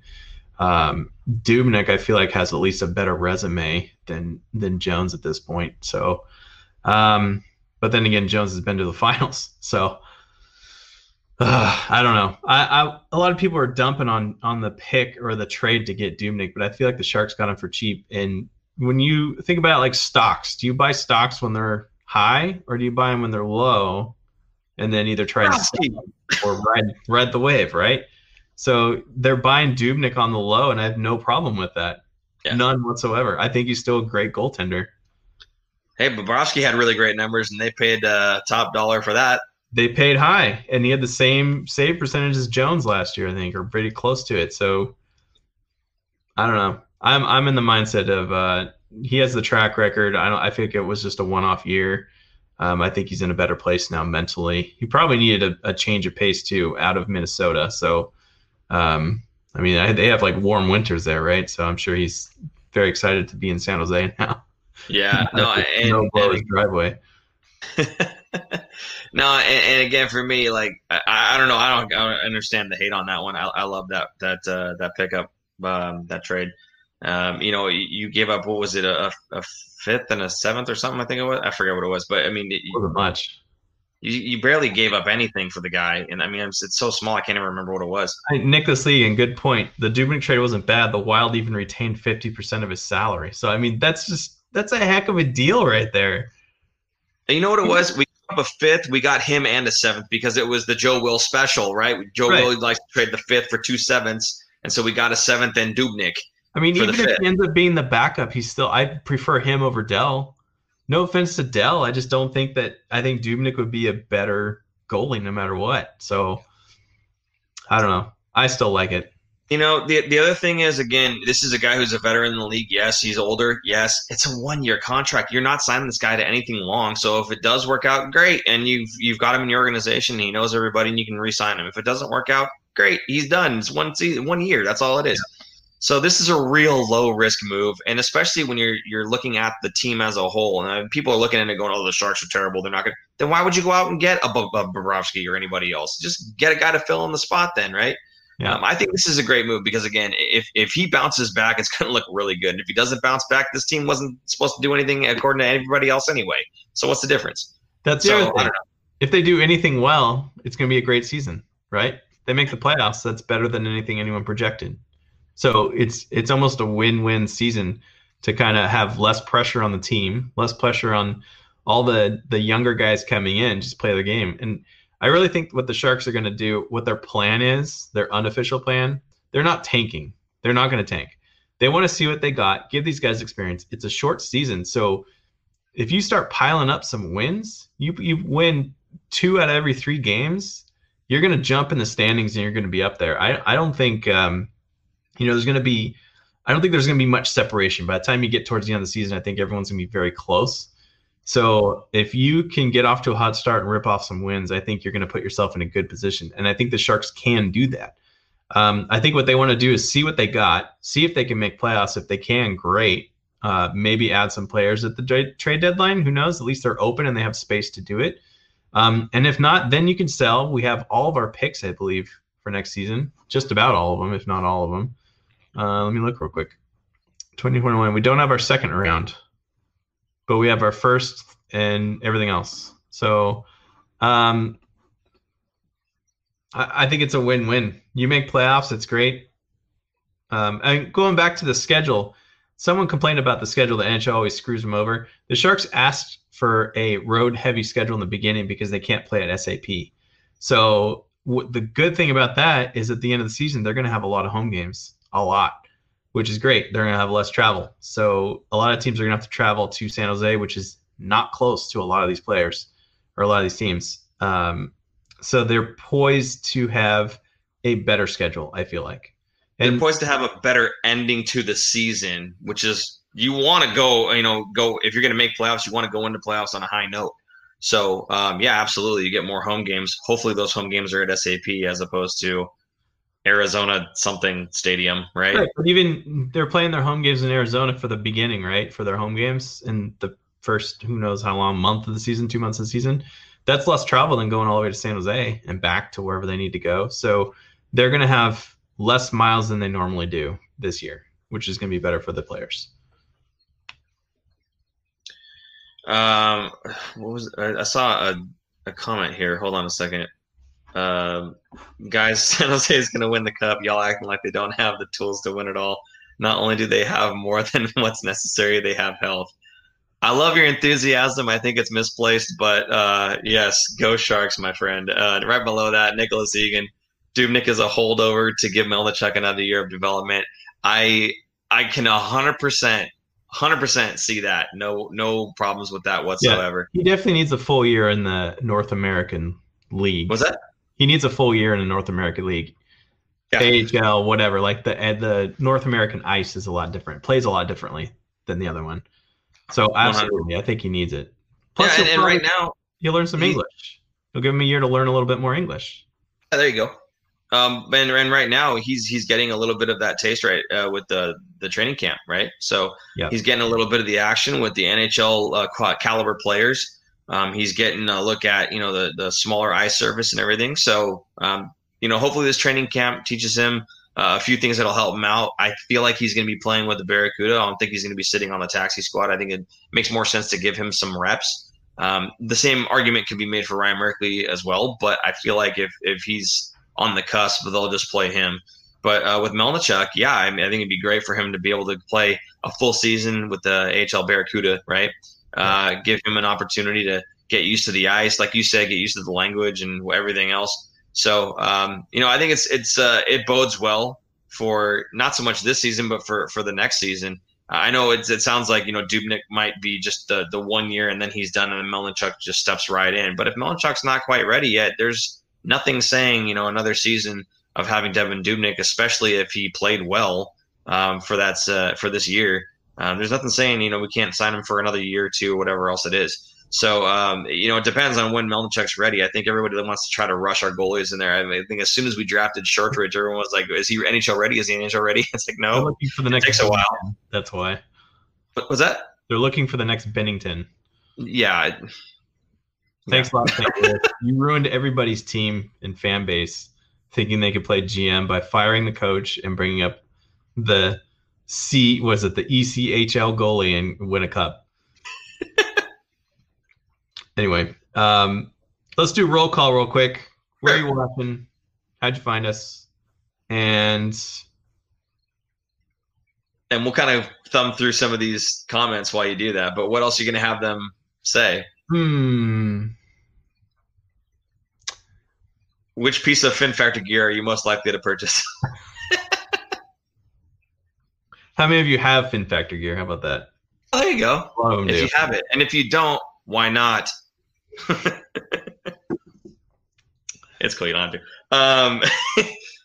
Um, Dubnyk, I feel like, has at least a better resume than than Jones at this point. So, um, but then again, Jones has been to the finals. So, uh, I don't know. I, I a lot of people are dumping on on the pick or the trade to get Dubnyk, but I feel like the Sharks got him for cheap. And when you think about it, like stocks, do you buy stocks when they're high or do you buy them when they're low, and then either try to sell or ride ride the wave, right? So they're buying Dubnyk on the low, and I have no problem with that. Yeah. None whatsoever. I think he's still a great goaltender. Hey, Bobrovsky had really great numbers, and they paid uh, top dollar for that. They paid high, and he had the same save percentage as Jones last year, I think, or pretty close to it. So I don't know. I'm I'm in the mindset of uh, he has the track record. I don't. I think it was just a one-off year. Um, I think he's in a better place now mentally. He probably needed a, a change of pace too out of Minnesota. So, um, I mean, I, they have like warm winters there, right? So I'm sure he's very excited to be in San Jose now. Yeah, no, and, no blow his driveway. No, and, and again, for me, like I, I don't know, I don't, I don't understand the hate on that one. I, I love that that uh, that pickup, um, that trade. Um, you know, you gave up what was it a, a fifth and a seventh or something? I think it was. I forget what it was, but I mean, it wasn't much. You you barely gave up anything for the guy, and I mean, it's so small. I can't even remember what it was. I, Nicholas Egan, good point. The Dubnyk trade wasn't bad. The Wild even retained fifty percent of his salary. So I mean, that's just that's a heck of a deal right there. And you know what it was? We gave up a fifth. We got him and a seventh because it was the Joe Will special, right? Joe right. Will likes to trade the fifth for two sevenths, and so we got a seventh and Dubnyk. I mean, even if he ends up being the backup, he's still – I prefer him over Dell. No offense to Dell. I just don't think that – I think Dubnyk would be a better goalie no matter what. So, I don't know. I still like it. You know, the the other thing is, again, this is a guy who's a veteran in the league. Yes, he's older. Yes, it's a one-year contract. You're not signing this guy to anything long. So if it does work out, great. And you've, you've got him in your organization. And he knows everybody, and you can re-sign him. If it doesn't work out, great. He's done. It's one season, one year. That's all it is. Yeah. So this is a real low-risk move, and especially when you're you're looking at the team as a whole, and people are looking at it going, oh, the Sharks are terrible. They're not going to – then why would you go out and get a, a Bobrovsky or anybody else? Just get a guy to fill in the spot then, right? Yeah. Um, I think this is a great move because, again, if, if he bounces back, it's going to look really good. And if he doesn't bounce back, this team wasn't supposed to do anything according to everybody else anyway. So what's the difference? That's so, the other thing. I don't know. If they do anything well, it's going to be a great season, right? They make the playoffs. That's better than anything anyone projected. So it's it's almost a win-win season to kind of have less pressure on the team, less pressure on all the, the younger guys coming in, just play the game. And I really think what the Sharks are going to do, what their plan is, their unofficial plan, they're not tanking. They're not going to tank. They want to see what they got, give these guys experience. It's a short season. So if you start piling up some wins, you you win two out of every three games, you're going to jump in the standings and you're going to be up there. I, I don't think um, – You know, there's going to be – I don't think there's going to be much separation. By the time you get towards the end of the season, I think everyone's going to be very close. So if you can get off to a hot start and rip off some wins, I think you're going to put yourself in a good position. And I think the Sharks can do that. Um, I think what they want to do is see what they got, see if they can make playoffs. If they can, great. Uh, maybe add some players at the d- trade deadline. Who knows? At least they're open and they have space to do it. Um, and if not, then you can sell. We have all of our picks, I believe, for next season, just about all of them, if not all of them. Uh, let me look real quick. twenty twenty-one, we don't have our second round, but we have our first and everything else. So um, I, I think it's a win-win. You make playoffs, it's great. Um, and going back to the schedule, someone complained about the schedule. The N H L always screws them over. The Sharks asked for a road-heavy schedule in the beginning because they can't play at S A P. So w- the good thing about that is at the end of the season, they're going to have a lot of home games. A lot, which is great. They're going to have less travel. So a lot of teams are going to have to travel to San Jose, which is not close to a lot of these players or a lot of these teams. Um, so they're poised to have a better schedule, I feel like. And they're poised to have a better ending to the season, which is you want to go, you know, go if you're going to make playoffs, you want to go into playoffs on a high note. So, um, yeah, absolutely. You get more home games. Hopefully those home games are at S A P as opposed to Arizona something stadium, right? Right. But even they're playing their home games in Arizona for the beginning, right? For their home games in the first, who knows how long, month of the season, two months of the season. That's less travel than going all the way to San Jose and back to wherever they need to go. So they're going to have less miles than they normally do this year, which is going to be better for the players. Um, what was I, I saw a, a comment here. Hold on a second. Um, guys, San Jose is going to win the cup. Y'all acting like they don't have the tools to win it all. Not only do they have more than what's necessary, they have health. I love your enthusiasm. I think it's misplaced, but uh, yes, go Sharks, my friend. Uh, right below that, Nicholas Egan. Dubnyk is a holdover to give Melnichuk another year of development. I I can one hundred percent see that. No, no problems with that whatsoever. Yeah, he definitely needs a full year in the North American League. What's that? He needs a full year in the North American League. Yeah. A H L, whatever. Like the the North American ice is a lot different. Plays a lot differently than the other one. So absolutely, one hundred percent. I think he needs it. Plus, yeah, and, and right now he'll learn some he, English. He'll give him a year to learn a little bit more English. Yeah, there you go. Um, and, and right now he's he's getting a little bit of that taste right uh, with the, the training camp, right? So yep. he's getting a little bit of the action with the N H L uh, caliber players. Um, he's getting a look at, you know, the the smaller ice surface and everything. So um, you know, hopefully this training camp teaches him uh, a few things that'll help him out. I feel like he's going to be playing with the Barracuda. I don't think he's going to be sitting on the taxi squad. I think it makes more sense to give him some reps. Um, the same argument could be made for Ryan Merkley as well, but I feel like if if he's on the cusp, they'll just play him. But uh, with Melnichuk, yeah, I mean, I think it'd be great for him to be able to play a full season with the A H L Barracuda, right? Uh, give him an opportunity to get used to the ice, like you said, get used to the language and everything else. So, um, you know, I think it's it's uh, it bodes well for not so much this season, but for, for the next season. I know it's, it sounds like, you know, Dubnyk might be just the, the one year and then he's done and then Melnichuk just steps right in. But if Melnichuk's not quite ready yet, there's nothing saying, you know, another season of having Devan Dubnyk, especially if he played well um, for that's uh, for this year. Um, there's nothing saying, you know, we can't sign him for another year or two or whatever else it is. So, um, you know, it depends on when Melnichuk's ready. I think everybody that wants to try to rush our goalies in there. I, mean, I think as soon as we drafted Shortridge, everyone was like, is he N H L ready? Is he N H L ready? It's like, no. They're looking for the next it takes Bennington. a while. That's why. What was that? They're looking for the next Bennington. Yeah. Thanks yeah. a lot. Thank you ruined everybody's team and fan base thinking they could play G M by firing the coach and bringing up the C, was it the E C H L goalie and win a cup? Anyway, um, let's do roll call real quick. Where are you watching? How'd you find us? And and we'll kind of thumb through some of these comments while you do that. But what else are you going to have them say? Hmm. Which piece of Fin Factor gear are you most likely to purchase? How many of you have Fin Factor gear? How about that? Oh, there you go. A lot of them if do. You have it. And if you don't, why not? It's cool. You don't have to. Um,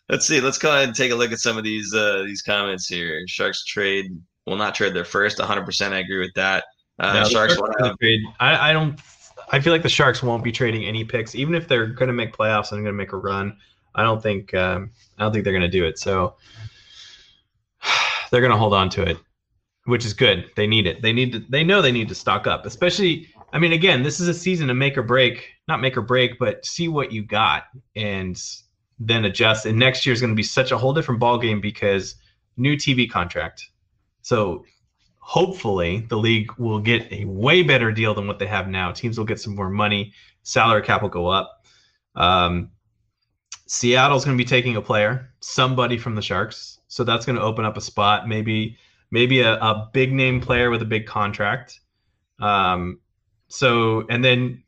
let's see. Let's go ahead and take a look at some of these uh, these comments here. Sharks trade will not trade their first. one hundred percent I agree with that. Uh, no, Sharks will have. Trade. I, I don't. I feel like the Sharks won't be trading any picks, even if they're going to make playoffs and going to make a run. I don't think. Um, I don't think they're going to do it. So they're going to hold on to it, which is good. They need it. They need to. They know they need to stock up, especially. I mean, again, this is a season to make or break, not make or break, but see what you got and then adjust. And next year is going to be such a whole different ballgame because new T V contract. So hopefully the league will get a way better deal than what they have now. Teams will get some more money. Salary cap will go up. Um, Seattle's going to be taking a player, somebody from the Sharks. So that's going to open up a spot, maybe maybe a, a big name player with a big contract. Um So, and then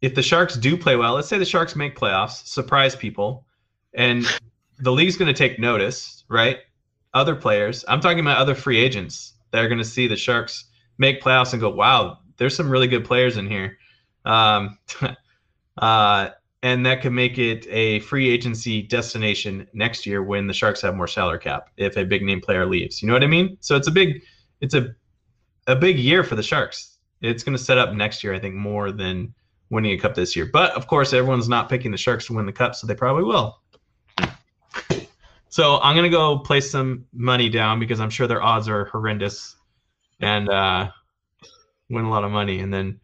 if the Sharks do play well, let's say the Sharks make playoffs, surprise people, and the league's going to take notice, right? Other players, I'm talking about other free agents that are going to see the Sharks make playoffs and go, wow, there's some really good players in here. Um, uh, and that could make it a free agency destination next year when the Sharks have more salary cap if a big name player leaves. You know what I mean? So it's a big, it's a, a big year for the Sharks. It's going to set up next year, I think, more than winning a cup this year. But, of course, everyone's not picking the Sharks to win the cup, so they probably will. So I'm going to go place some money down because I'm sure their odds are horrendous and uh, win a lot of money. And then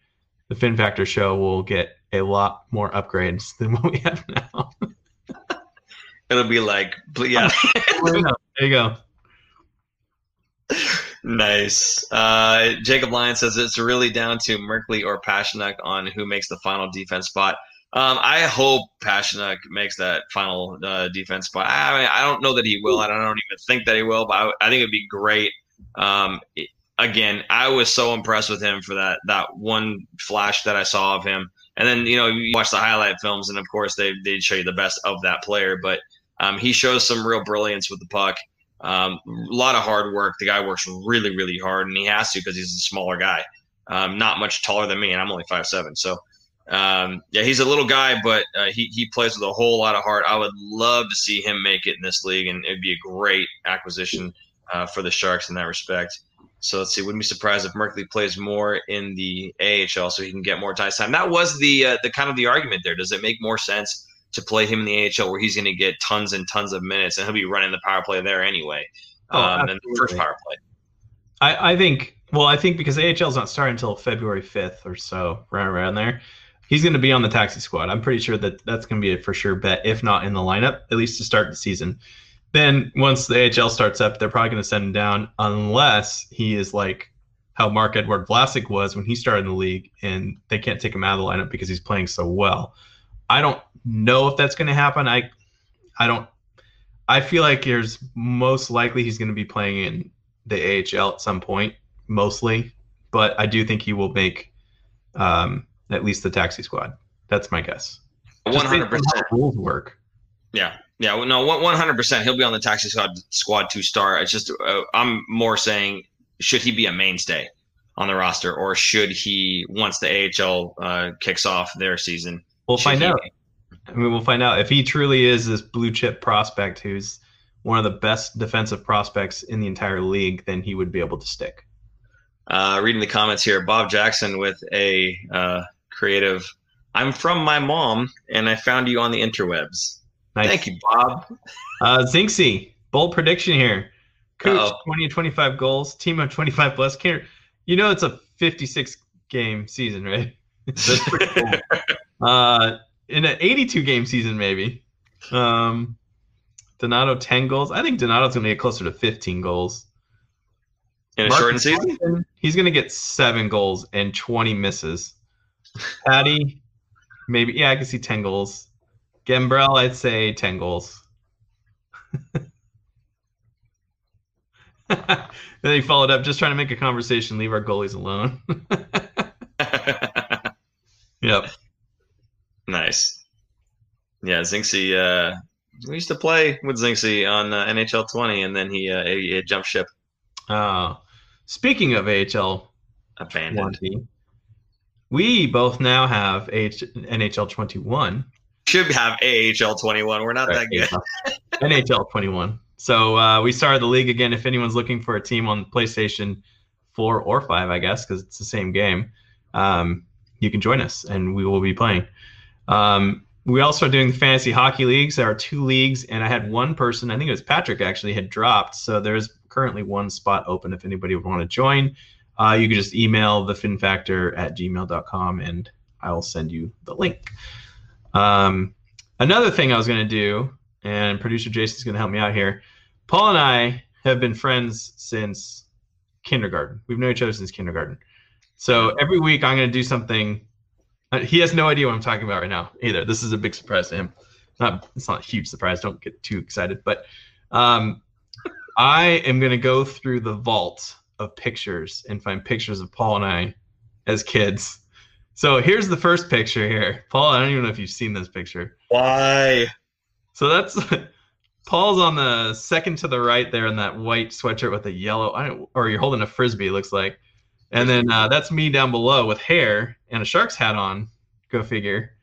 the Fin Factor show will get a lot more upgrades than what we have now. It'll be like, yeah. There you go. Nice. Uh, Jacob Lyon says it's really down to Merkley or Pasternak on who makes the final defense spot. Um, I hope Pasternak makes that final uh, defense spot. I mean, I don't know that he will. I don't, I don't even think that he will, but I, I think it'd be great. Um, it, again, I was so impressed with him for that that one flash that I saw of him. And then, you know, you watch the highlight films, and of course they they show you the best of that player. But um, he shows some real brilliance with the puck. Um, a lot of hard work. The guy works really, really hard, and he has to because he's a smaller guy. Um, not much taller than me, and I'm only five seven. So, um, yeah, he's a little guy, but uh, he he plays with a whole lot of heart. I would love to see him make it in this league, and it'd be a great acquisition uh, for the Sharks in that respect. So let's see. Wouldn't be surprised if Merkley plays more in the A H L so he can get more ice time. That was the uh, the kind of the argument there. Does it make more sense to play him in the A H L where he's going to get tons and tons of minutes and he'll be running the power play there anyway? Oh, um, and the first power play. I, I think, well, I think because A H L is not starting until February fifth or so, right around there, he's going to be on the taxi squad. I'm pretty sure that that's going to be a for sure bet, if not in the lineup, at least to start the season. Then once the A H L starts up, they're probably going to send him down unless he is like how Mark Edward Vlasic was when he started in the league and they can't take him out of the lineup because he's playing so well. I don't know if that's going to happen. I I don't I feel like there's most likely he's going to be playing in the A H L at some point, mostly, but I do think he will make um, at least the taxi squad. That's my guess. one hundred percent rules work. Yeah. Yeah, well, no, one hundred percent. He'll be on the taxi squad, squad to start. It's just uh, I'm more saying, should he be a mainstay on the roster, or should he, once the A H L uh, kicks off their season? We'll find he, out. I mean, we'll find out if he truly is this blue chip prospect who's one of the best defensive prospects in the entire league. Then he would be able to stick. Uh, reading the comments here, Bob Jackson with a uh, creative. I'm from my mom, and I found you on the interwebs. Nice. Thank you, Bob. uh, Zinksy, bold prediction here. Cooch, Uh-oh. twenty to twenty-five goals. Timo, twenty-five plus. Can't, you know it's a fifty-six game season, right? That's pretty cool. Uh, in an eighty-two game season, maybe. Um, Donato, ten goals. I think Donato's going to get closer to fifteen goals. In a shortened season? He's going to get seven goals and twenty misses. Patty, maybe. Yeah, I can see ten goals. Gambrell, I'd say ten goals. Then he followed up, just trying to make a conversation, leave our goalies alone. Yep. Nice. Yeah, Zinksy, uh, we used to play with Zinksy on uh, N H L twenty, and then he, uh, he, he jumped ship. Oh. Speaking of A H L, abandoned. twenty, we both now have H- N H L twenty-one. Should have A H L twenty-one. We're not right, that good. N H L twenty-one. So uh, we started the league again. If anyone's looking for a team on PlayStation four or five, I guess, because it's the same game, um, you can join us, and we will be playing. Um, we also are doing the Fantasy Hockey Leagues. There are two leagues, and I had one person, I think it was Patrick actually, had dropped. So there's currently one spot open if anybody would want to join. Uh, you can just email thefinfactor at gmail dot com, and I will send you the link. Um, another thing I was going to do, and producer Jason's going to help me out here. Paul and I have been friends since kindergarten. We've known each other since kindergarten. So every week I'm going to do something. He has no idea what I'm talking about right now either. This is a big surprise to him. Not, it's not a huge surprise. Don't get too excited, but, um, I am going to go through the vault of pictures and find pictures of Paul and I as kids. So here's the first picture here. Paul, I don't even know if you've seen this picture. Why? So that's Paul's on the second to the right there in that white sweatshirt with a yellow, I don't, or you're holding a Frisbee, it looks like. And then uh, that's me down below with hair and a Sharks hat on. Go figure.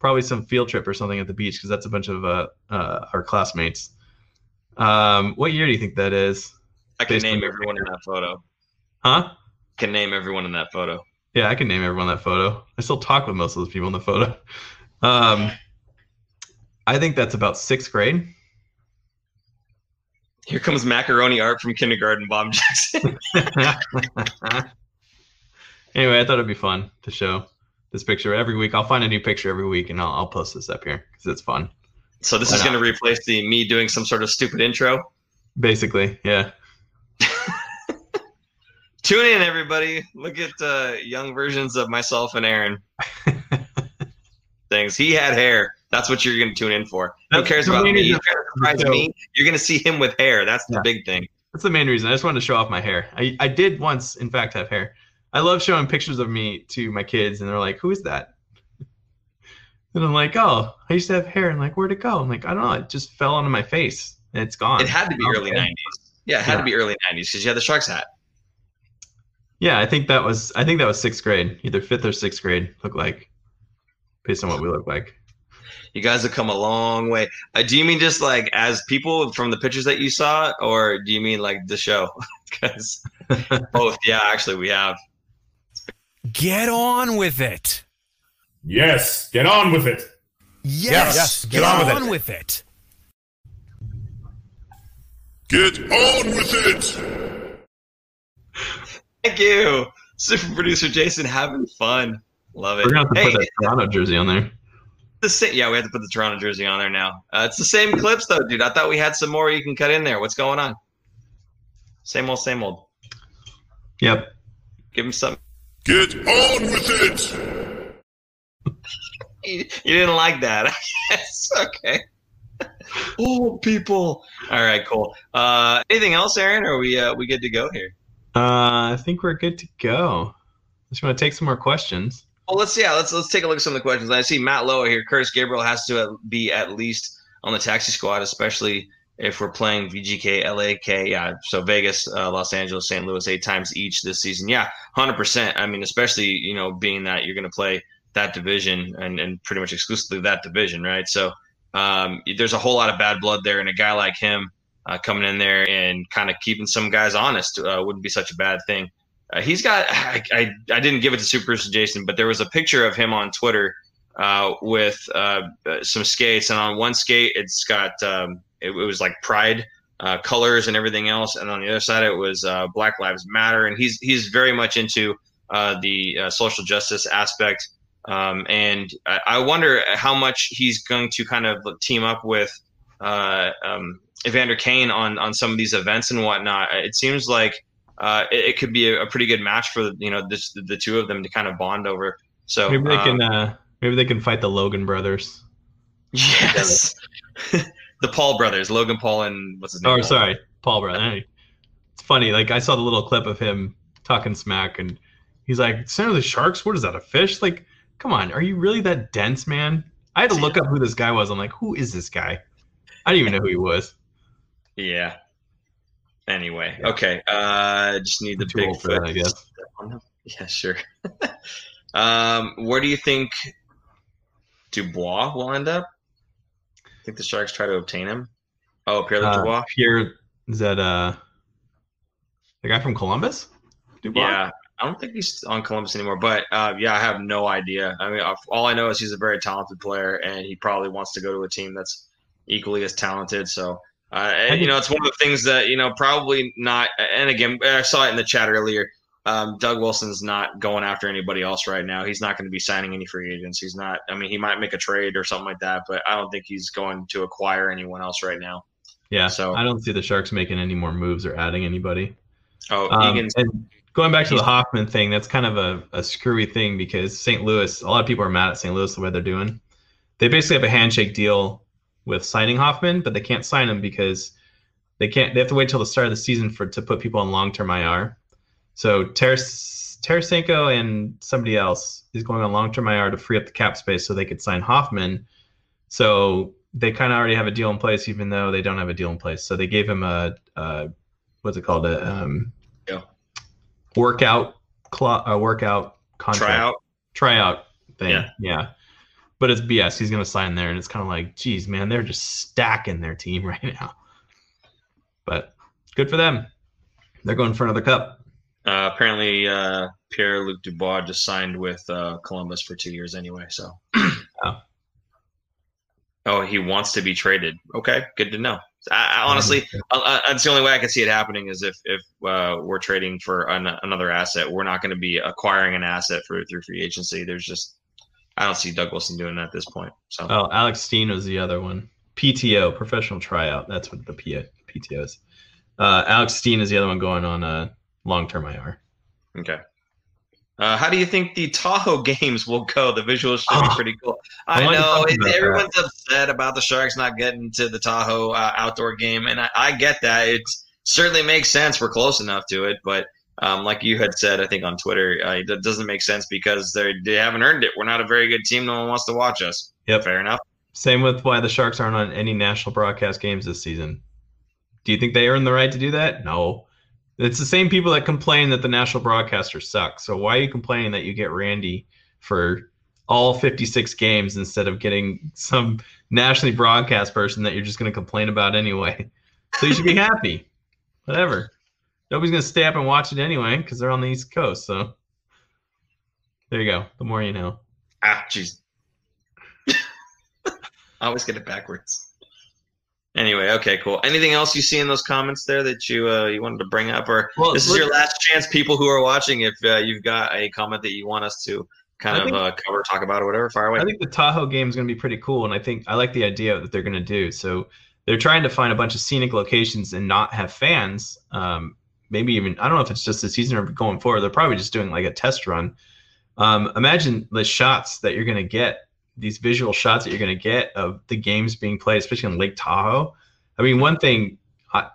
Probably some field trip or something at the beach because that's a bunch of uh, uh, our classmates. Um, what year do you think that is? I can name everyone in that photo. Huh? I can name everyone in that photo. Yeah, I can name everyone that photo. I still talk with most of those people in the photo. Um, I think that's about sixth grade. Here comes macaroni art from kindergarten, Bob Jackson. Anyway, I thought it'd be fun to show this picture every week. I'll find a new picture every week, and I'll, I'll post this up here because it's fun. So this Why is going to replace the me doing some sort of stupid intro? Basically, yeah. Tune in, everybody. Look at uh, young versions of myself and Aaron. Things. He had hair. That's what you're going to tune in for. That's Who cares about me? You try to surprise me. You're going to see him with hair. That's the yeah. big thing. That's the main reason. I just wanted to show off my hair. I, I did once, in fact, have hair. I love showing pictures of me to my kids, and they're like, who is that? And I'm like, oh, I used to have hair. And like, where'd it go? I'm like, I don't know. It just fell onto my face. It's gone. It had to be okay. early nineties. Yeah, it had yeah. to be early nineties because you had the Sharks hat. Yeah, I think that was I think that was sixth grade, either fifth or sixth grade. Looked like, based on what we look like. You guys have come a long way. Uh, do you mean just like as people from the pictures that you saw, or do you mean like the show? Because both, yeah, actually, we have. Get on with it. Yes, get on with it. Yes, yes. Get, get on, on with, it. with it. Get on with it. Thank you, super producer Jason. Having fun. Love it. We're gonna have to hey, put that Toronto jersey on there. The same, yeah, we have to put the Toronto jersey on there now. Uh, it's the same clips though, dude. I thought we had some more you can cut in there. What's going on? Same old, same old. Yep. Give him something. Get on with it. You didn't like that, I guess. Okay. Old people. All right, cool. Uh, anything else, Aaron? Or are we uh, we good to go here? Uh, I think we're good to go. Just want to take some more questions. Well, let's yeah, let's let's take a look at some of the questions. I see Matt Lowe here. Curtis Gabriel has to be at least on the taxi squad, especially if we're playing V G K, L A K. Yeah, so Vegas, uh, Los Angeles, Saint Louis eight times each this season. Yeah, one hundred percent. I mean, especially you know being that you're going to play that division and, and pretty much exclusively that division, right? So um, there's a whole lot of bad blood there, and a guy like him uh, coming in there and kind of keeping some guys honest uh, wouldn't be such a bad thing. Uh, he's got I, – I, I didn't give it to Super Jason, but there was a picture of him on Twitter uh, with uh, some skates, and on one skate it's got um, – it, it was like pride uh, colors and everything else, and on the other side it was uh, Black Lives Matter, and he's he's very much into uh, the uh, social justice aspect. Um, and I, I wonder how much he's going to kind of team up with uh, um, Evander Kane on, on some of these events and whatnot. It seems like uh, it, it could be a, a pretty good match for you know this, the two of them to kind of bond over. So maybe they um, can uh, maybe they can fight the Logan brothers. Yes, the Paul brothers, Logan Paul and what's his name? Oh, sorry, Paul brother. It's funny. Like I saw the little clip of him talking smack, and he's like, "San Jose Sharks? What is that? A fish?" Like. Come on, are you really that dense, man? I had to look up who this guy was. I'm like, who is this guy? I didn't even know who he was. Yeah. Anyway, yeah. Okay. Uh, just need I'm the big foot. I guess. Yeah, sure. um, where do you think Dubois will end up? I think the Sharks try to obtain him. Oh, Pierre-Luc uh, Dubois. Pierre, is that uh, the guy from Columbus? Dubois? Yeah. I don't think he's on Columbus anymore, but uh, yeah, I have no idea. I mean, all I know is he's a very talented player, and he probably wants to go to a team that's equally as talented. So, uh, and you know, it's one of the things that you know probably not. And again, I saw it in the chat earlier. Um, Doug Wilson's not going after anybody else right now. He's not going to be signing any free agents. He's not. I mean, he might make a trade or something like that, but I don't think he's going to acquire anyone else right now. Yeah. So I don't see the Sharks making any more moves or adding anybody. Oh, um, Egan's. And- Going back to the Hoffman thing, that's kind of a, a screwy thing because Saint Louis, a lot of people are mad at Saint Louis the way they're doing. They basically have a handshake deal with signing Hoffman, but they can't sign him because they can't. They have to wait till the start of the season for to put people on long-term I R. So Taras, Tarasenko and somebody else is going on long-term I R to free up the cap space so they could sign Hoffman. So they kind of already have a deal in place, even though they don't have a deal in place. So they gave him a, a what's it called? A, um, yeah. Workout, cl- uh, workout contract, tryout, tryout thing, yeah. yeah. But it's B S. He's gonna sign there, and it's kind of like, geez, man, they're just stacking their team right now. But good for them. They're going for another cup. Uh, apparently, uh, Pierre-Luc Dubois just signed with uh, Columbus for two years anyway. So, oh. oh, he wants to be traded. Okay, good to know. I, I honestly, I, I, that's the only way I can see it happening is if if uh, we're trading for an, another asset. We're not going to be acquiring an asset for through free agency. There's just I don't see Doug Wilson doing that at this point. So, oh, Alex Steen was the other one. P T O, professional tryout. That's what the P T O is. Uh, Alex Steen is the other one going on a long-term I R. Okay. Uh, how do you think the Tahoe games will go? The visuals should be oh, pretty cool. I, I know it, everyone's that. upset about the Sharks not getting to the Tahoe uh, outdoor game, and I, I get that. It certainly makes sense. We're close enough to it, but um, like you had said, I think on Twitter, uh, it doesn't make sense because they they haven't earned it. We're not a very good team. No one wants to watch us. Yep, fair enough. Same with why the Sharks aren't on any national broadcast games this season. Do you think they earn the right to do that? No. It's the same people that complain that the national broadcaster sucks. So why are you complaining that you get Randy for all fifty-six games instead of getting some nationally broadcast person that you're just going to complain about anyway? So you should be happy. Whatever. Nobody's going to stay up and watch it anyway because they're on the East Coast. So there you go. The more you know. Ah, jeez. I always get it backwards. Anyway, okay, cool. Anything else you see in those comments there that you uh, you wanted to bring up? Or well, this is your last chance, people who are watching, if uh, you've got a comment that you want us to kind I of uh, cover, talk about, or whatever, fire away. I think the Tahoe game is going to be pretty cool, and I think I like the idea that they're going to do. So they're trying to find a bunch of scenic locations and not have fans. Um, maybe even, I don't know if it's just this season or going forward. They're probably just doing like a test run. Um, imagine the shots that you're going to get, these visual shots that you're going to get of the games being played, especially in Lake Tahoe. I mean, one thing, I,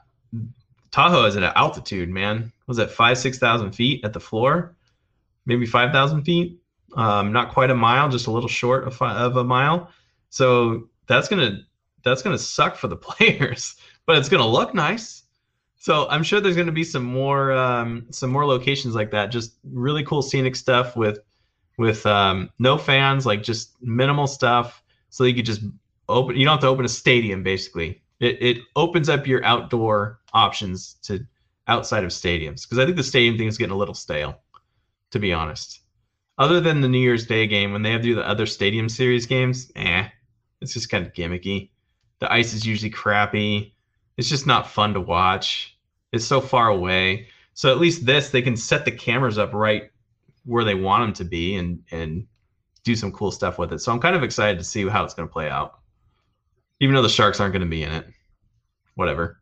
Tahoe is at an altitude, man. Was that five, six thousand feet at the floor? Maybe five thousand feet? Um, not quite a mile, just a little short of, five, of a mile. So that's going to that's gonna suck for the players, but it's going to look nice. So I'm sure there's going to be some more um, some more locations like that, just really cool scenic stuff with with um, no fans, like just minimal stuff. So you could just open, you don't have to open a stadium. Basically it, it opens up your outdoor options to outside of stadiums. Cause I think the stadium thing is getting a little stale, to be honest, other than the New Year's Day game, when they have to do the other stadium series games, eh, it's just kind of gimmicky. The ice is usually crappy. It's just not fun to watch. It's so far away. So at least this, they can set the cameras up right where they want them to be and, and do some cool stuff with it. So I'm kind of excited to see how it's going to play out, even though the Sharks aren't going to be in it, whatever.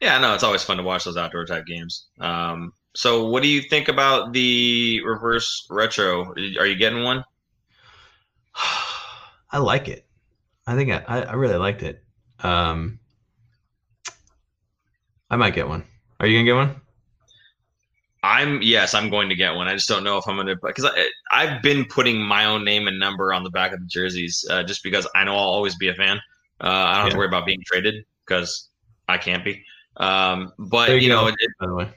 Yeah, no, it's always fun to watch those outdoor type games. Um, so what do you think about the reverse retro? Are you getting one? I like it. I think I, I really liked it. Um, I might get one. Are you going to get one? I'm yes, I'm going to get one. I just don't know if I'm going to, because I've been putting my own name and number on the back of the jerseys uh, just because I know I'll always be a fan. Uh, I don't yeah. have to worry about being traded because I can't be. Um, but there you, you know, it, by the way,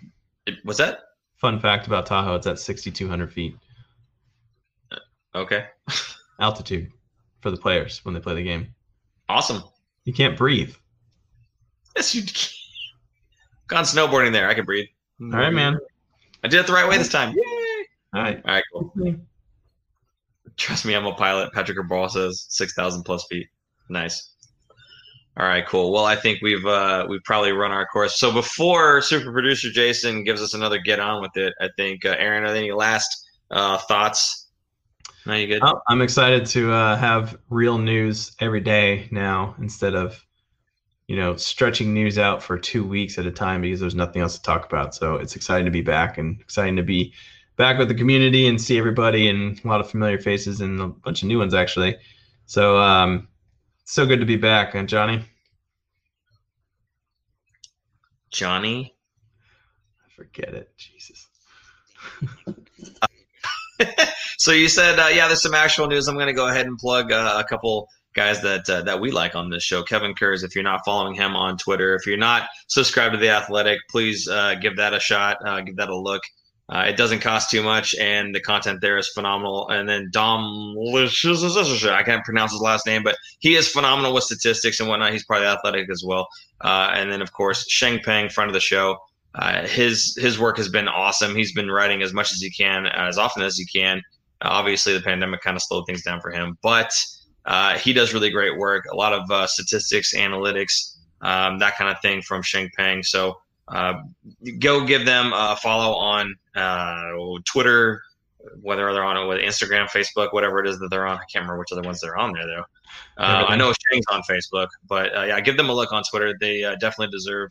it, what's that? Fun fact about Tahoe: it's at sixty-two hundred feet. Uh, okay, altitude for the players when they play the game. Awesome. You can't breathe. Yes, you can. Gone snowboarding there. I can breathe. All right, man. I did it the right way this time. Yay! All right. All right, cool. Trust me, I'm a pilot. Patrick Cabral says six thousand plus feet. Nice. All right, cool. Well, I think we've uh, we've probably run our course. So before Super Producer Jason gives us another get on with it, I think, uh, Aaron, are there any last uh, thoughts? No, you good? Oh, I'm excited to uh, have real news every day now instead of, you know, stretching news out for two weeks at a time because there's nothing else to talk about. So it's exciting to be back and exciting to be back with the community and see everybody and a lot of familiar faces and a bunch of new ones, actually. So um, so good to be back. And Johnny? Johnny? I forget it. Jesus. So you said, uh, yeah, there's some actual news. I'm going to go ahead and plug uh, a couple guys that uh, that we like on this show. Kevin Kurz, if you're not following him on Twitter, if you're not subscribed to The Athletic, please uh, give that a shot, uh, give that a look. Uh, it doesn't cost too much, and the content there is phenomenal. And then Dom, I can't pronounce his last name, but he is phenomenal with statistics and whatnot. He's part of The Athletic as well. Uh, and then, of course, Sheng Peng, friend of the show. Uh, his his work has been awesome. He's been writing as much as he can, as often as he can. Uh, obviously, the pandemic kind of slowed things down for him, but Uh, he does really great work, a lot of uh, statistics, analytics, um, that kind of thing from Sheng Peng. So uh, go give them a follow on uh, Twitter, whether they're on it, Instagram, Facebook, whatever it is that they're on. I can't remember which other ones they're on there, though. Uh, I know Sheng's on Facebook, but uh, yeah, give them a look on Twitter. They uh, definitely deserve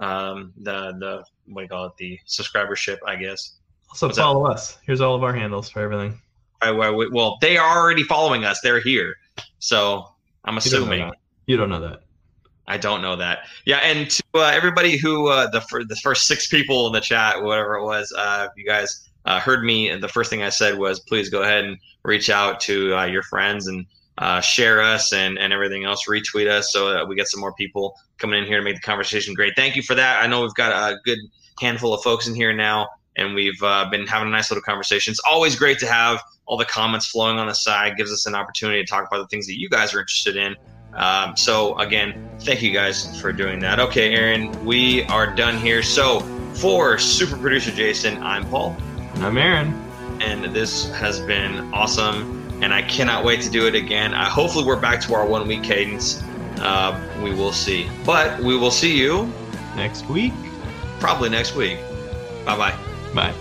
um, the, the, what do you call it, the subscribership, I guess. Also What's follow that? us. Here's all of our handles for everything. I, I, well, they are already following us. They're here. So I'm assuming you don't, you don't know that. I don't know that. Yeah, and to uh, everybody who uh, the for, the first six people in the chat, whatever it was, uh, you guys uh, heard me, and the first thing I said was, please go ahead and reach out to uh, your friends and uh, share us and, and everything else, retweet us so that we get some more people coming in here to make the conversation great. Thank you for that. I know we've got a good handful of folks in here now, and we've uh, been having a nice little conversation. It's always great to have all the comments flowing on the side. It gives us an opportunity to talk about the things that you guys are interested in. Um, so, again, thank you guys for doing that. Okay, Aaron, we are done here. So, for Super Producer Jason, I'm Paul. And I'm Aaron. And this has been awesome. And I cannot wait to do it again. I, hopefully, we're back to our one-week cadence. Uh, we will see. But we will see you next week. Probably next week. Bye-bye. Bye.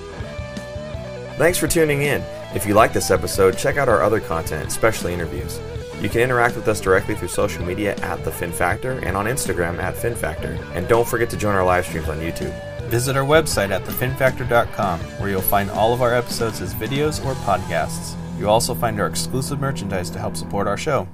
Thanks for tuning in. If you like this episode, check out our other content, especially interviews. You can interact with us directly through social media at The Fin Factor and on Instagram at Fin Factor. And don't forget to join our live streams on YouTube. Visit our website at the fin factor dot com, where you'll find all of our episodes as videos or podcasts. You'll also find our exclusive merchandise to help support our show.